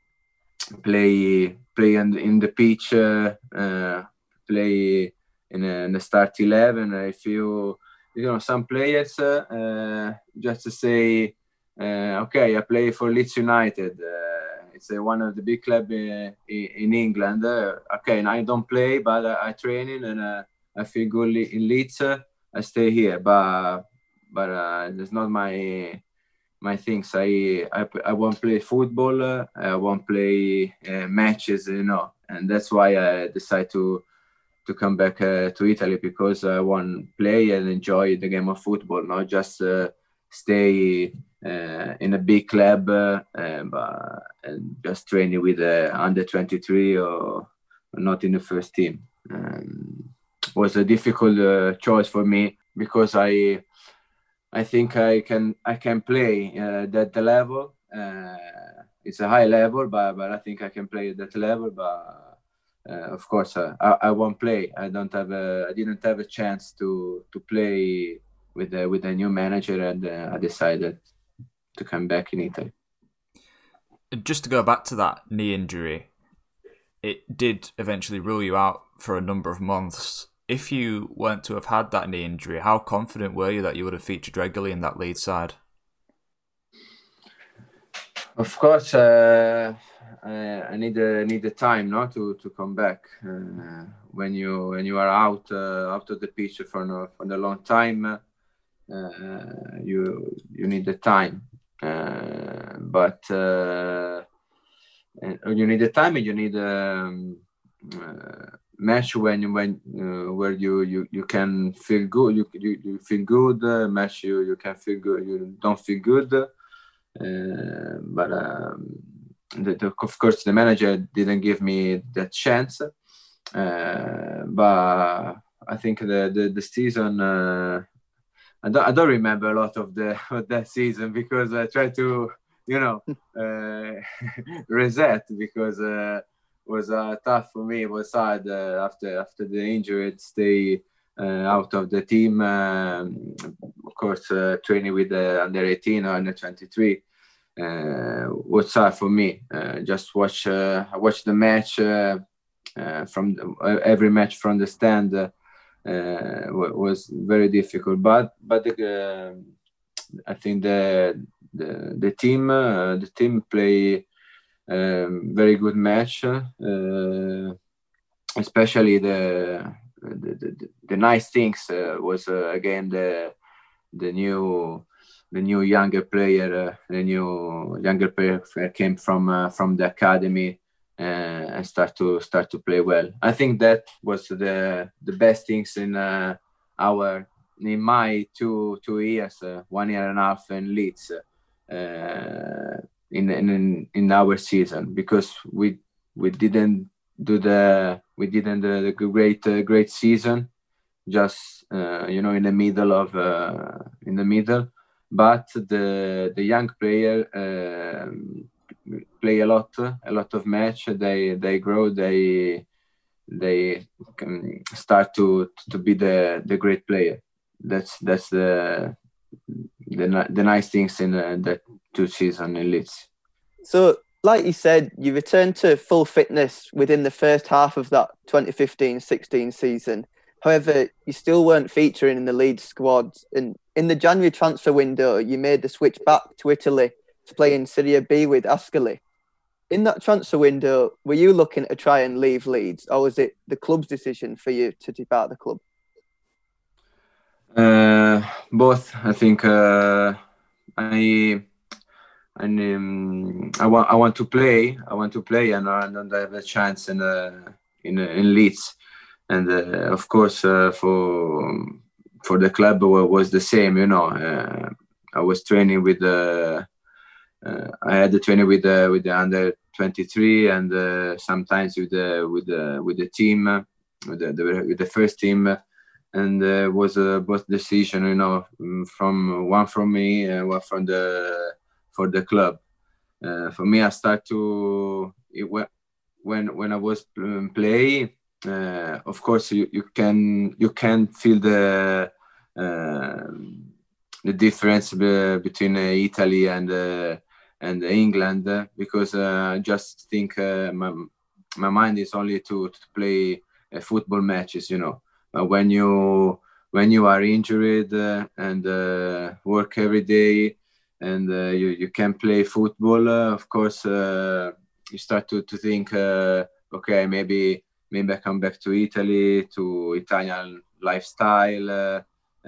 play play in, in the pitch, uh, uh, play in a, in a start eleven. If you, you know, some players uh, just to say, uh, okay, I play for Leeds United, uh, it's uh, one of the big clubs in, in England, uh, okay, and I don't play, but I, I train in and uh, I feel good in Leeds. Uh, I stay here, but but uh, it's not my my things. I I, I won't play football. Uh, I won't play uh, matches, you know, and that's why I decided to to come back uh, to Italy, because I want to play and enjoy the game of football, not just uh, stay uh, in a big club uh, and, uh, and just training with uh, under twenty-three or not in the first team. Um, was a difficult uh, choice for me, because I I think I can I can play at uh, that level. Uh, it's a high level, but, but I think I can play at that level. But uh, of course, uh, I, I won't play. I don't have a, I didn't have a chance to to play with the, with a new manager, and uh, I decided to come back in Italy. Just to go back to that knee injury, it did eventually rule you out for a number of months. If you weren't to have had that knee injury, how confident were you that you would have featured regularly in that lead side? Of course, uh, I, I need uh, need the time, no, to to come back. Uh, when you when you are out uh, out of the pitch for no, for a long time, uh, you you need the time. Uh, but uh, you need the time, and you need. Um, uh, Match when when uh, where you, you, you can feel good, you you, you feel good. Uh, match you, you can feel good, you don't feel good. Uh, but um, the, the, of course the manager didn't give me that chance. Uh, but I think the the, the season uh, I don't I don't remember a lot of the of that season, because I tried to you know uh, reset, because. Uh, was uh, tough for me. It was sad uh, after after the injury to stay uh, out of the team. Um, of course, uh, training with the under eighteen or under twenty-three uh, was sad for me. Uh, just watch uh, I watched the match uh, uh, from the, uh, every match from the stand. Uh, uh, was very difficult, but but the, uh, I think the the, the team uh, the team play. Um, very good match, uh, especially the the, the the nice things uh, was uh, again the the new the new younger player uh, the new younger player came from uh, from the academy uh, and start to start to play well. I think that was the the best things in uh, our in my two two years, uh, one year and a half in Leeds. Uh, In, in in our season, because we we didn't do the we didn't do the great uh, great season, just uh, you know in the middle of uh, in the middle, but the the young player uh, play a lot a lot of match. They they grow. They they can start to to be the the great player. That's that's the. The, the nice things in uh, the two season in Leeds. So, like you said, you returned to full fitness within the first half of that twenty fifteen sixteen season. However, you still weren't featuring in the Leeds squad. And in the January transfer window, you made the switch back to Italy to play in Serie B with Ascoli. In that transfer window, were you looking to try and leave Leeds, or was it the club's decision for you to depart the club? Uh, both, I think. Uh, I I, um, I want I want to play. I want to play, and I don't have a chance in uh, in in Leeds. And uh, of course, uh, for for the club it was the same. You know, uh, I was training with the. Uh, uh, I had the training with the with the under twenty-three, and uh, sometimes with the with the with the team, uh, with the, the with the first team. Uh, And uh, was uh, both decision, you know, from one from me, uh, one from the for the club. Uh, for me, I start to it, when when I was um, play. Uh, of course, you, you can you can feel the uh, the difference be, between uh, Italy and uh, and England uh, because uh, I just think uh, my my mind is only to to play uh, football matches, you know. Uh, when you when you are injured uh, and uh, work every day and uh, you you can play football, uh, of course uh, you start to to think, uh, okay, maybe maybe I come back to Italy, to Italian lifestyle, uh,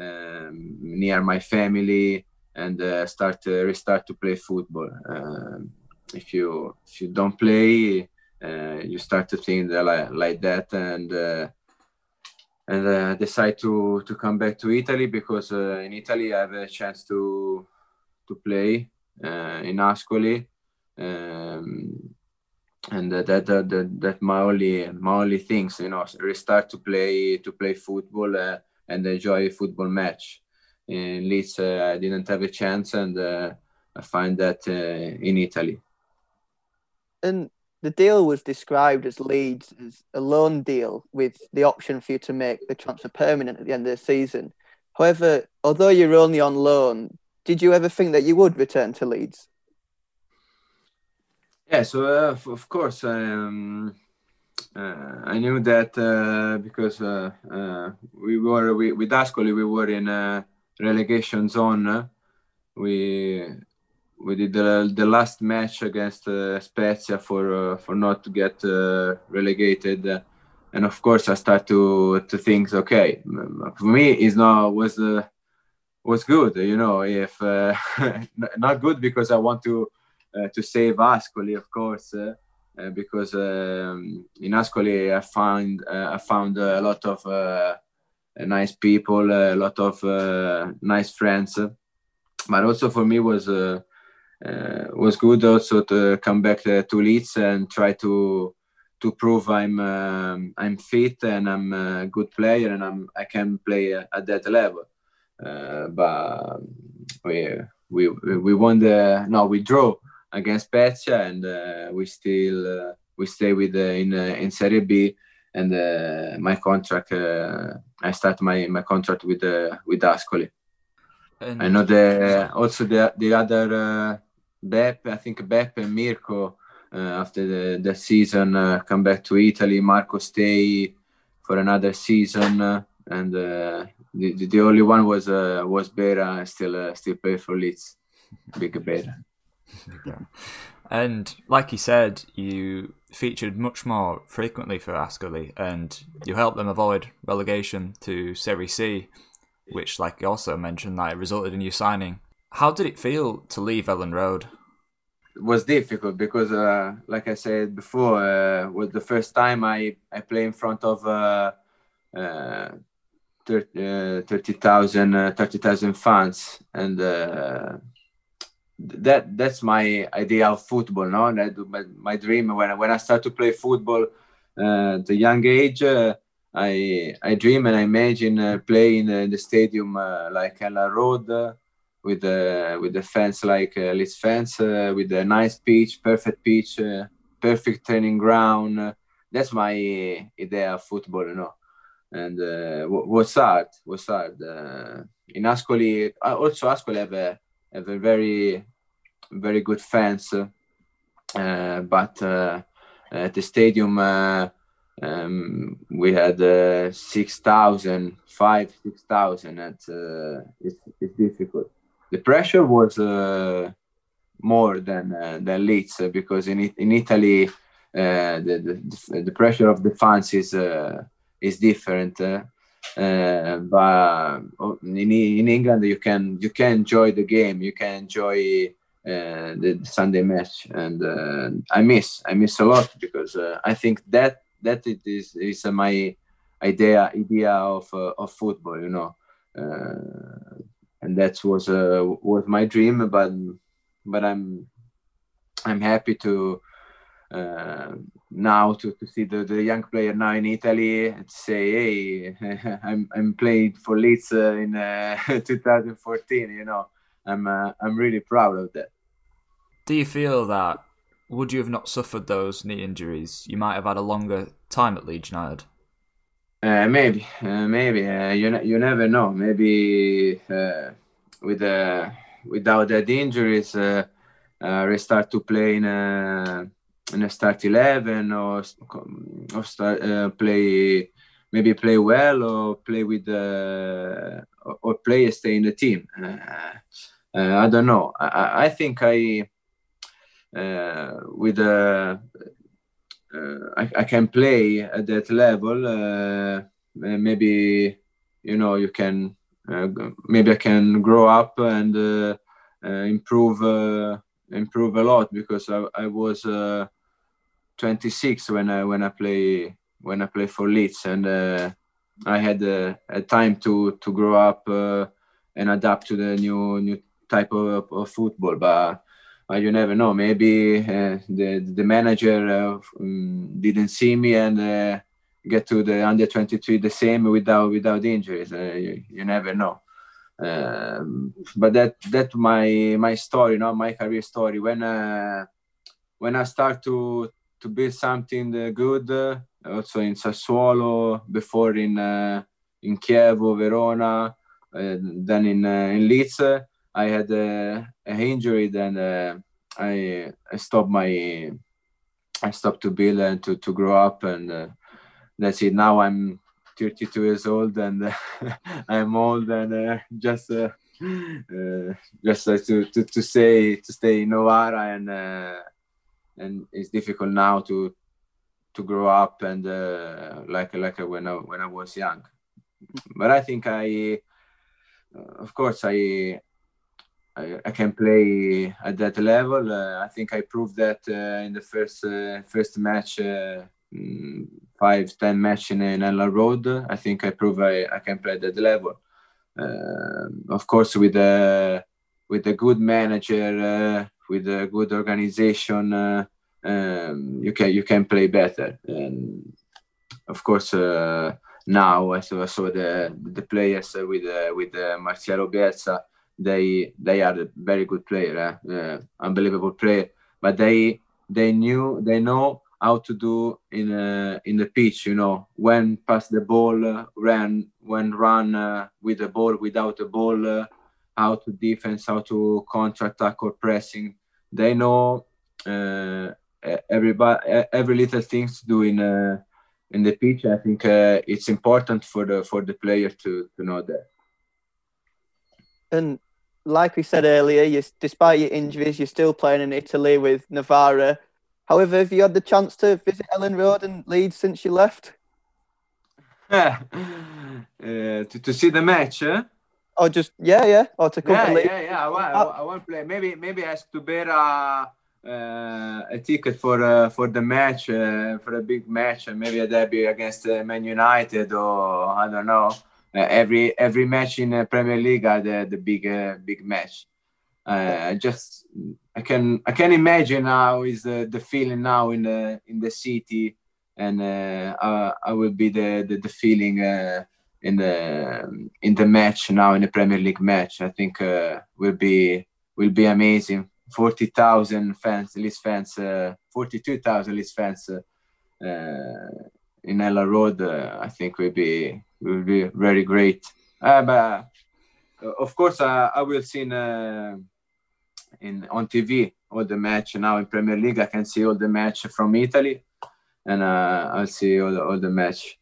um, near my family, and uh, start to restart to play football. Uh, if you if you don't play, uh, you start to think like, like that and. Uh, And uh, decide to, to come back to Italy because uh, in Italy I have a chance to to play uh, in Ascoli, um, and that that that, that my only my only things, you know, restart to play to play football uh, and enjoy a football match. In Leeds uh, I didn't have a chance, and uh, I find that uh, in Italy. And. The deal was described as Leeds as a loan deal with the option for you to make the transfer permanent at the end of the season. However, although you're only on loan, did you ever think that you would return to Leeds? Yeah, so uh, of course, um, uh, I knew that uh, because uh, uh, we were we, with Ascoli, we were in a relegation zone. We. We did the, the last match against uh, Spezia for uh, for not to get uh, relegated, uh, and of course I start to to think, okay, for me is not was uh, was good, you know, if uh, not good because I want to uh, to save Ascoli, of course, uh, uh, because um, in Ascoli I found uh, I found a lot of uh, nice people, a lot of uh, nice friends, but also for me was. Uh, Uh, was good also to come back to, to Leeds and try to to prove I'm um, I'm fit and I'm a good player and I'm I can play at that level. Uh, but we we we won the no we drew against Spezia and uh, we still uh, we stay with uh, in uh, in Serie B, and uh, my contract uh, I start my, my contract with uh, with Ascoli. And I know the also the the other uh, Beppe, I think Beppe and Mirko uh, after the, the season uh, come back to Italy. Marco stay for another season, uh, and uh, the the only one was uh, was Bera, still uh, still play for Leeds, big Bera. Yeah. And like you said, you featured much more frequently for Ascoli, and you helped them avoid relegation to Serie C, which, like you also mentioned, that resulted in you signing. How did it feel to leave Elland Road? It was difficult because, uh, like I said before, uh, it was the first time I, I played in front of uh, uh, thirty thousand fans, and uh, that that's my idea of football. No, that, my, my dream when I, when I start to play football uh, at a young age. Uh, I I dream and I imagine uh, playing uh, the stadium uh, like Elland Road uh, with uh, with the fans like uh, Leeds fans uh, with a nice pitch, perfect pitch, uh, perfect training ground. Uh, that's my idea of football, you know. And uh, what's hard, what's hard uh, in Ascoli. Also, Ascoli have a have a very very good fans, uh, but uh, at the stadium. Uh, Um, we had uh, six thousand, five, six thousand, and uh, it's, it's difficult. The pressure was uh, more than uh, than Leeds, because in in Italy uh, the, the the pressure of the fans is uh, is different. Uh, uh, but in in England you can you can enjoy the game, you can enjoy. Uh, the Sunday match, and uh, I miss I miss a lot because uh, I think that that it is is uh, my idea idea of uh, of football, you know, uh, and that was uh, was my dream. But but I'm I'm happy to uh, now to, to see the, the young player now in Italy and say, hey, I'm I'm playing for Leeds uh, in uh, twenty fourteen, you know. I'm uh, I'm really proud of that. Do you feel that would you have not suffered those knee injuries, you might have had a longer time at Leeds United? Uh, maybe, uh, maybe uh, you ne- you never know. Maybe uh, with uh, without that injuries, uh, uh, restart to play in a, in a start eleven or or start uh, play. Maybe play well or play with uh, or, or play and stay in the team. Uh, uh, I don't know. I, I think I uh, with uh, uh, I, I can play at that level. Uh, maybe you know you can. Uh, maybe I can grow up and uh, uh, improve uh, improve a lot, because I, I was uh, twenty-six when I when I play. when I play for Leeds, and uh, I had uh, a time to, to grow up uh, and adapt to the new new type of, of football. But uh, you never know. Maybe uh, the the manager uh, didn't see me and uh, get to the under twenty-three the same without without injuries. Uh, you, you never know. Um, but that that my my story, not my career story. When uh, when I start to to build something good. Uh, Also in Sassuolo, before in uh, in Chievo, Verona, uh, then in uh, in Leeds, uh, I had uh, an injury. Then uh, I I stopped my I stopped to build and to, to grow up, and uh, that's it. Now I'm thirty-two years old, and uh, I'm old, and uh, just uh, uh, just uh, to to to say to stay in Novara, and uh, and it's difficult now to. to grow up and uh, like like when I when I was young, but I think I, uh, of course I, I, I can play at that level. Uh, I think I proved that uh, in the first uh, first match, uh, five ten match in Elland Road. I think I proved I, I can play at that level. Uh, of course, with a with a good manager, uh, with a good organization. Uh, Um, you can you can play better, and of course uh, now I saw, I saw the the players with uh, with uh, Marcelo Bielsa. They they are a very good player, eh? uh, unbelievable player. But they they knew they know how to do in a, in the pitch, you know, when pass the ball, uh, run, when run uh, with the ball, without the ball, uh, how to defense, how to counter-attack or pressing. They know uh, everybody, every little things to do in uh, in the pitch. I think uh, it's important for the for the player to, to know that. And like we said earlier, you, despite your injuries, you're still playing in Italy with Novara. However, have you had the chance to visit Elland Road and Leeds since you left? Yeah. Uh, to, to see the match, huh? Or just, yeah, yeah. Or to come yeah, to Leeds. Yeah, yeah, I want, I, I want to play. Maybe maybe ask to bear a, uh, a ticket for uh, for the match, uh, for a big match. And maybe a derby against uh, Man United or, I don't know. Uh, every every match in uh, Premier League are the, the big, uh, big match. Uh, just I can I can imagine how is the, the feeling now in the in the city, and uh, I, I will be the the, the feeling uh, in the in the match now, in the Premier League match. I think uh, will be will be amazing. Forty thousand fans, Leeds fans, uh, forty two thousand Leeds fans uh, uh, in Elland Road. Uh, I think will be will be very great. Uh, but of course, I, I will see in, uh, in on T V all the match now in Premier League. I can see all the match from Italy, and uh, I'll see all the, all the match.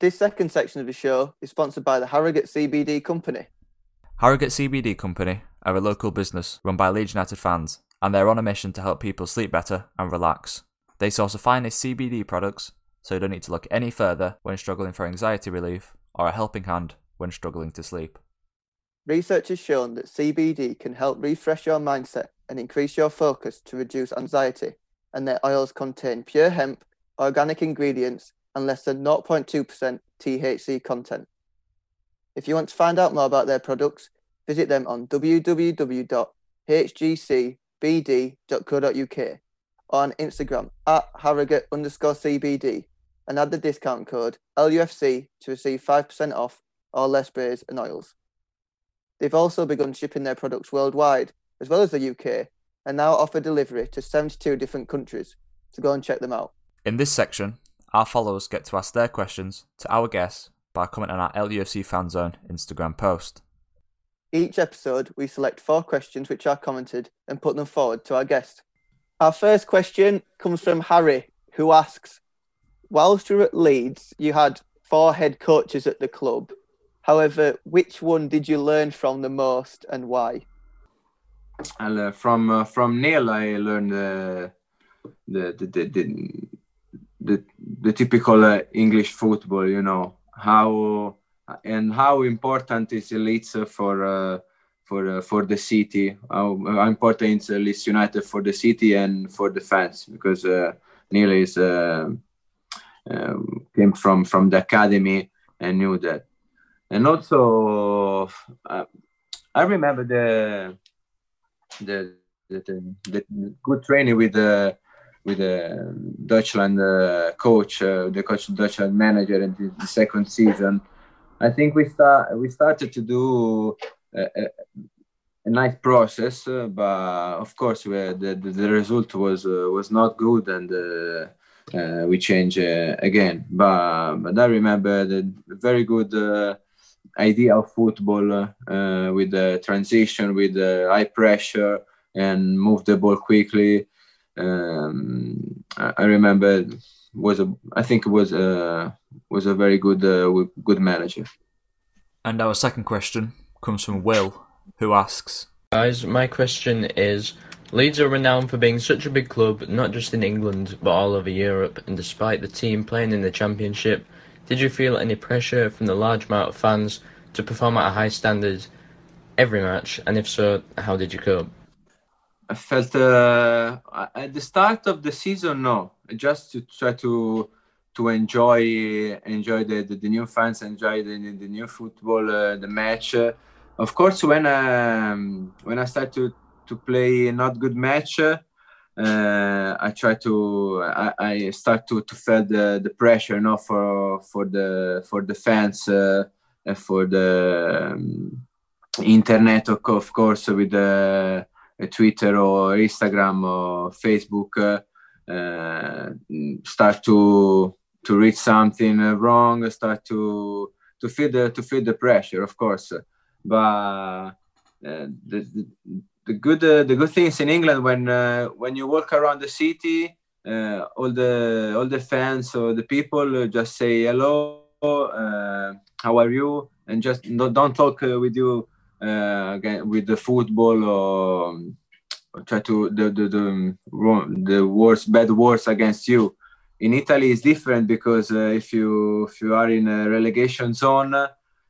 This second section of the show is sponsored by the Harrogate C B D Company. Harrogate C B D Company are a local business run by Leeds United fans, and they're on a mission to help people sleep better and relax. They source the finest C B D products, so you don't need to look any further when struggling for anxiety relief or a helping hand when struggling to sleep. Research has shown that C B D can help refresh your mindset and increase your focus to reduce anxiety, and their oils contain pure hemp, organic ingredients, and less than zero point two percent T H C content. If you want to find out more about their products, visit them on w w w dot h g c b d dot co dot u k or on Instagram at Harrogate underscore C B D and add the discount code L U F C to receive five percent off all their sprays and oils. They've also begun shipping their products worldwide as well as the U K and now offer delivery to seventy-two different countries, so go and check them out. In this section, our followers get to ask their questions to our guests by commenting on our L U F C Fan Zone Instagram post. Each episode, we select four questions which are commented and put them forward to our guest. Our first question comes from Harry, who asks, whilst you were at Leeds, you had four head coaches at the club. However, which one did you learn from the most and why? And, uh, from uh, from Neil, I learned uh, the, the, the, the, the, the typical uh, English football, you know, how... and how important is Leeds for uh, for uh, for the city? How, how important is Leeds United for the city and for the fans? Because uh, Neil is uh, uh, came from, from the academy and knew that. And also, uh, I remember the the the, the good training with the with the Deutschland uh, coach, uh, the coach Deutschland manager in the, the second season. I think we start we started to do a, a, a nice process, uh, but of course we had, the, the result was uh, was not good, and uh, uh, we changed uh, again. But, but I remember the very good uh, idea of football uh, with the transition, with the high pressure, and move the ball quickly. Um, I remember. Was a, I think it was a, was a very good uh, good manager. And our second question comes from Will, who asks, guys, my question is, Leeds are renowned for being such a big club, not just in England, but all over Europe, and despite the team playing in the Championship, did you feel any pressure from the large amount of fans to perform at a high standard every match, and if so, how did you cope? I felt uh, at the start of the season, no, just to try to to enjoy enjoy the, the, the new fans, enjoy the, the new football, uh, the match. Uh, of course, when um, when I start to, to play not good match, uh, I try to I, I start to, to feel the, the pressure, you know, for for the for the fans. Uh, uh, for the um, internet, of, of course, with uh, Twitter or Instagram or Facebook, uh, uh, start to to read something wrong, start to to feel the to feel the pressure, of course. But uh, the, the the good uh, the good things in England, when uh, when you walk around the city, uh, all the all the fans or the people just say hello, uh, how are you, and just don't, don't talk uh, with you uh, again with the football or, or try to the the the, the words, bad words against you. In Italy, it's different because uh, if you if you are in a relegation zone, uh,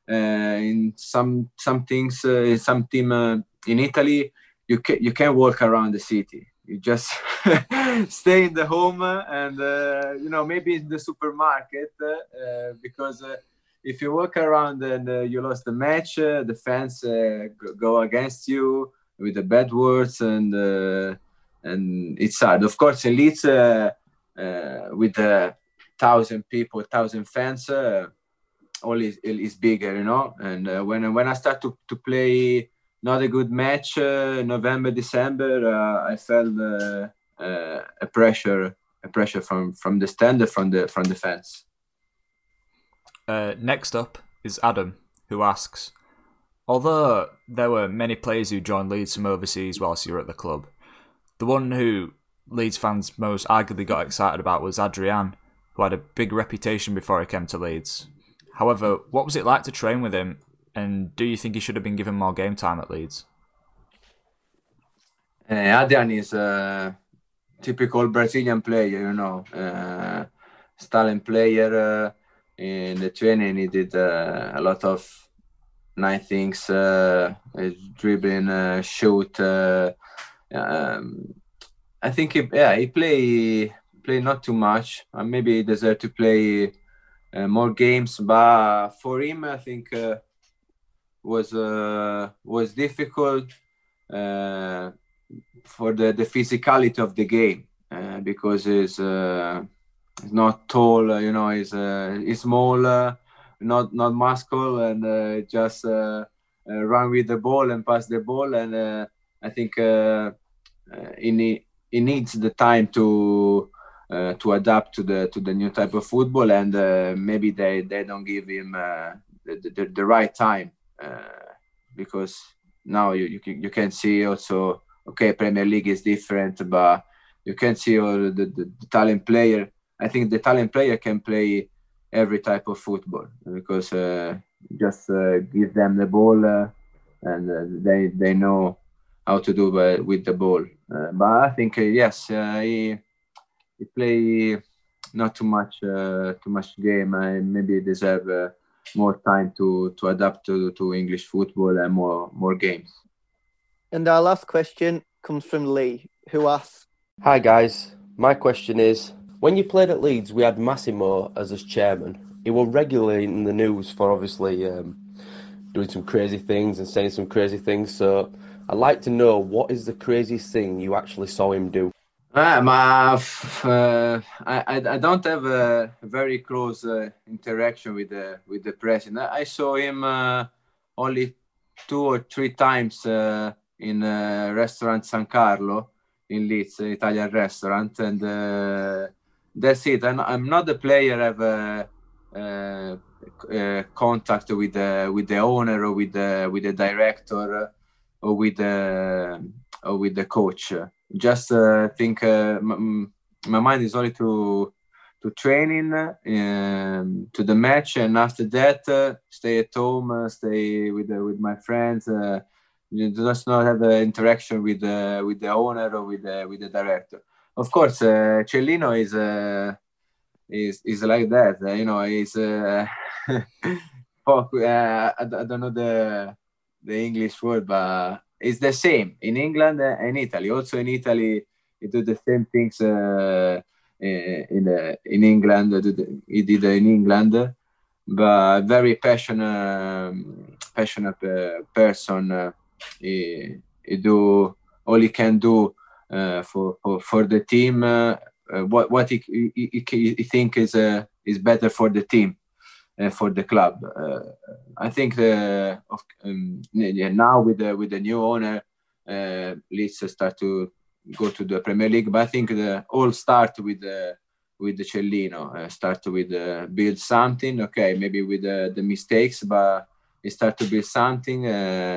in some some things, uh, in some team uh, in Italy, you can you can walk around the city. You just stay in the home and uh, you know, maybe in the supermarket uh, because uh, if you walk around and uh, you lost the match, uh, the fans uh, go against you with the bad words and uh, and it's sad. Of course, it leads. Uh, Uh, with a uh, thousand people, thousand fans, uh, all is, is bigger, you know. And uh, when when I start to, to play not a good match, uh, November, December, uh, I felt uh, uh, a pressure, a pressure from, from the standard, from the from the fans. Uh, next up is Adam, who asks, although there were many players who joined Leeds from overseas whilst you were at the club, the one who Leeds fans most arguably got excited about was Adrian, who had a big reputation before he came to Leeds. However, what was it like to train with him, and do you think he should have been given more game time at Leeds? Uh, Adrian is a typical Brazilian player, you know, uh, stalling player. Uh, in the training, he did uh, a lot of nice things, uh, dribbling, uh, shoot, uh, um, I think he, yeah, he play play not too much, and maybe he deserved to play uh, more games. But for him, I think uh, was uh, was difficult uh, for the, the physicality of the game uh, because he's, uh, he's not tall, you know, he's, uh, he's small, uh, not not muscle, and uh, just uh, uh, run with the ball and pass the ball. And uh, I think uh, in He needs the time to uh, to adapt to the to the new type of football, and uh, maybe they, they don't give him uh, the, the the right time uh, because now you you can, you can see also, okay, Premier League is different, but you can see all the, the, the Italian player. I think the Italian player can play every type of football because uh, just uh, give them the ball uh, and uh, they they know how to do uh, with the ball. Uh, but I think uh, yes, uh, he he play not too much, uh, too much game. I maybe deserve uh, more time to, to adapt to, to English football and more more games. And our last question comes from Lee, who asks, "Hi guys, my question is: when you played at Leeds, we had Massimo as his chairman. He was regularly in the news for obviously um, doing some crazy things and saying some crazy things. So I'd like to know, what is the craziest thing you actually saw him do?" Uh, my, uh, I, I don't have a very close uh, interaction with the with the president. I saw him uh, only two or three times uh, in uh, restaurant San Carlo in Leeds, an Italian restaurant, and uh, that's it. I'm, I'm not a player. I have a, uh, uh, contact with the with the owner or with the with the director. Or with uh, or with the coach. Just uh, think uh, m- my mind is only to to training, uh, to the match, and after that uh, stay at home, uh, stay with uh, with my friends. Uh, you just not have an interaction with uh, with the owner or with the, with the director. Of course, uh, Cellino is uh, is is like that. Uh, you know, he's uh, fuck, uh, I, I don't know the. the English word, but it's the same in England and Italy. Also in Italy, he do the same things uh, in uh, in England. He did in England, but very passionate, passionate uh, person. Uh, he, he do all he can do uh, for, for for the team. Uh, what what he he, he, he think is uh, is better for the team. uh, for the club. Uh, I think the, of, um, yeah, now with the, with the new owner, uh, Leeds start to go to the Premier League. But I think the all start with the, with the Cellino. Uh, start with uh, build something. Okay, maybe with uh, the mistakes, but it start to build something. Uh,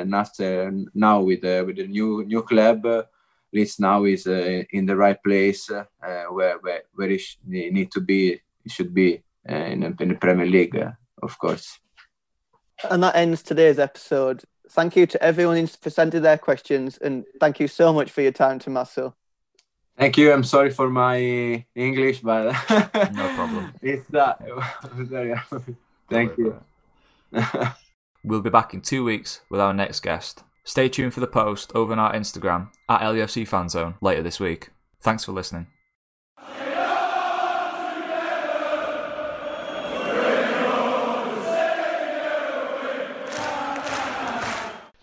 and after now with uh, with the new new club. Uh, Leeds now is uh, in the right place uh, where where where it, sh- it need to be. It should be uh, in, in the Premier League, uh, of course. And that ends today's episode. Thank you to everyone who's presented their questions, and thank you so much for your time, Tommaso. Thank you. I'm sorry for my English, but no problem. It's that. Thank you. We'll be back in two weeks with our next guest. Stay tuned for the post over on our Instagram at L U F C Fan Zone later this week. Thanks for listening.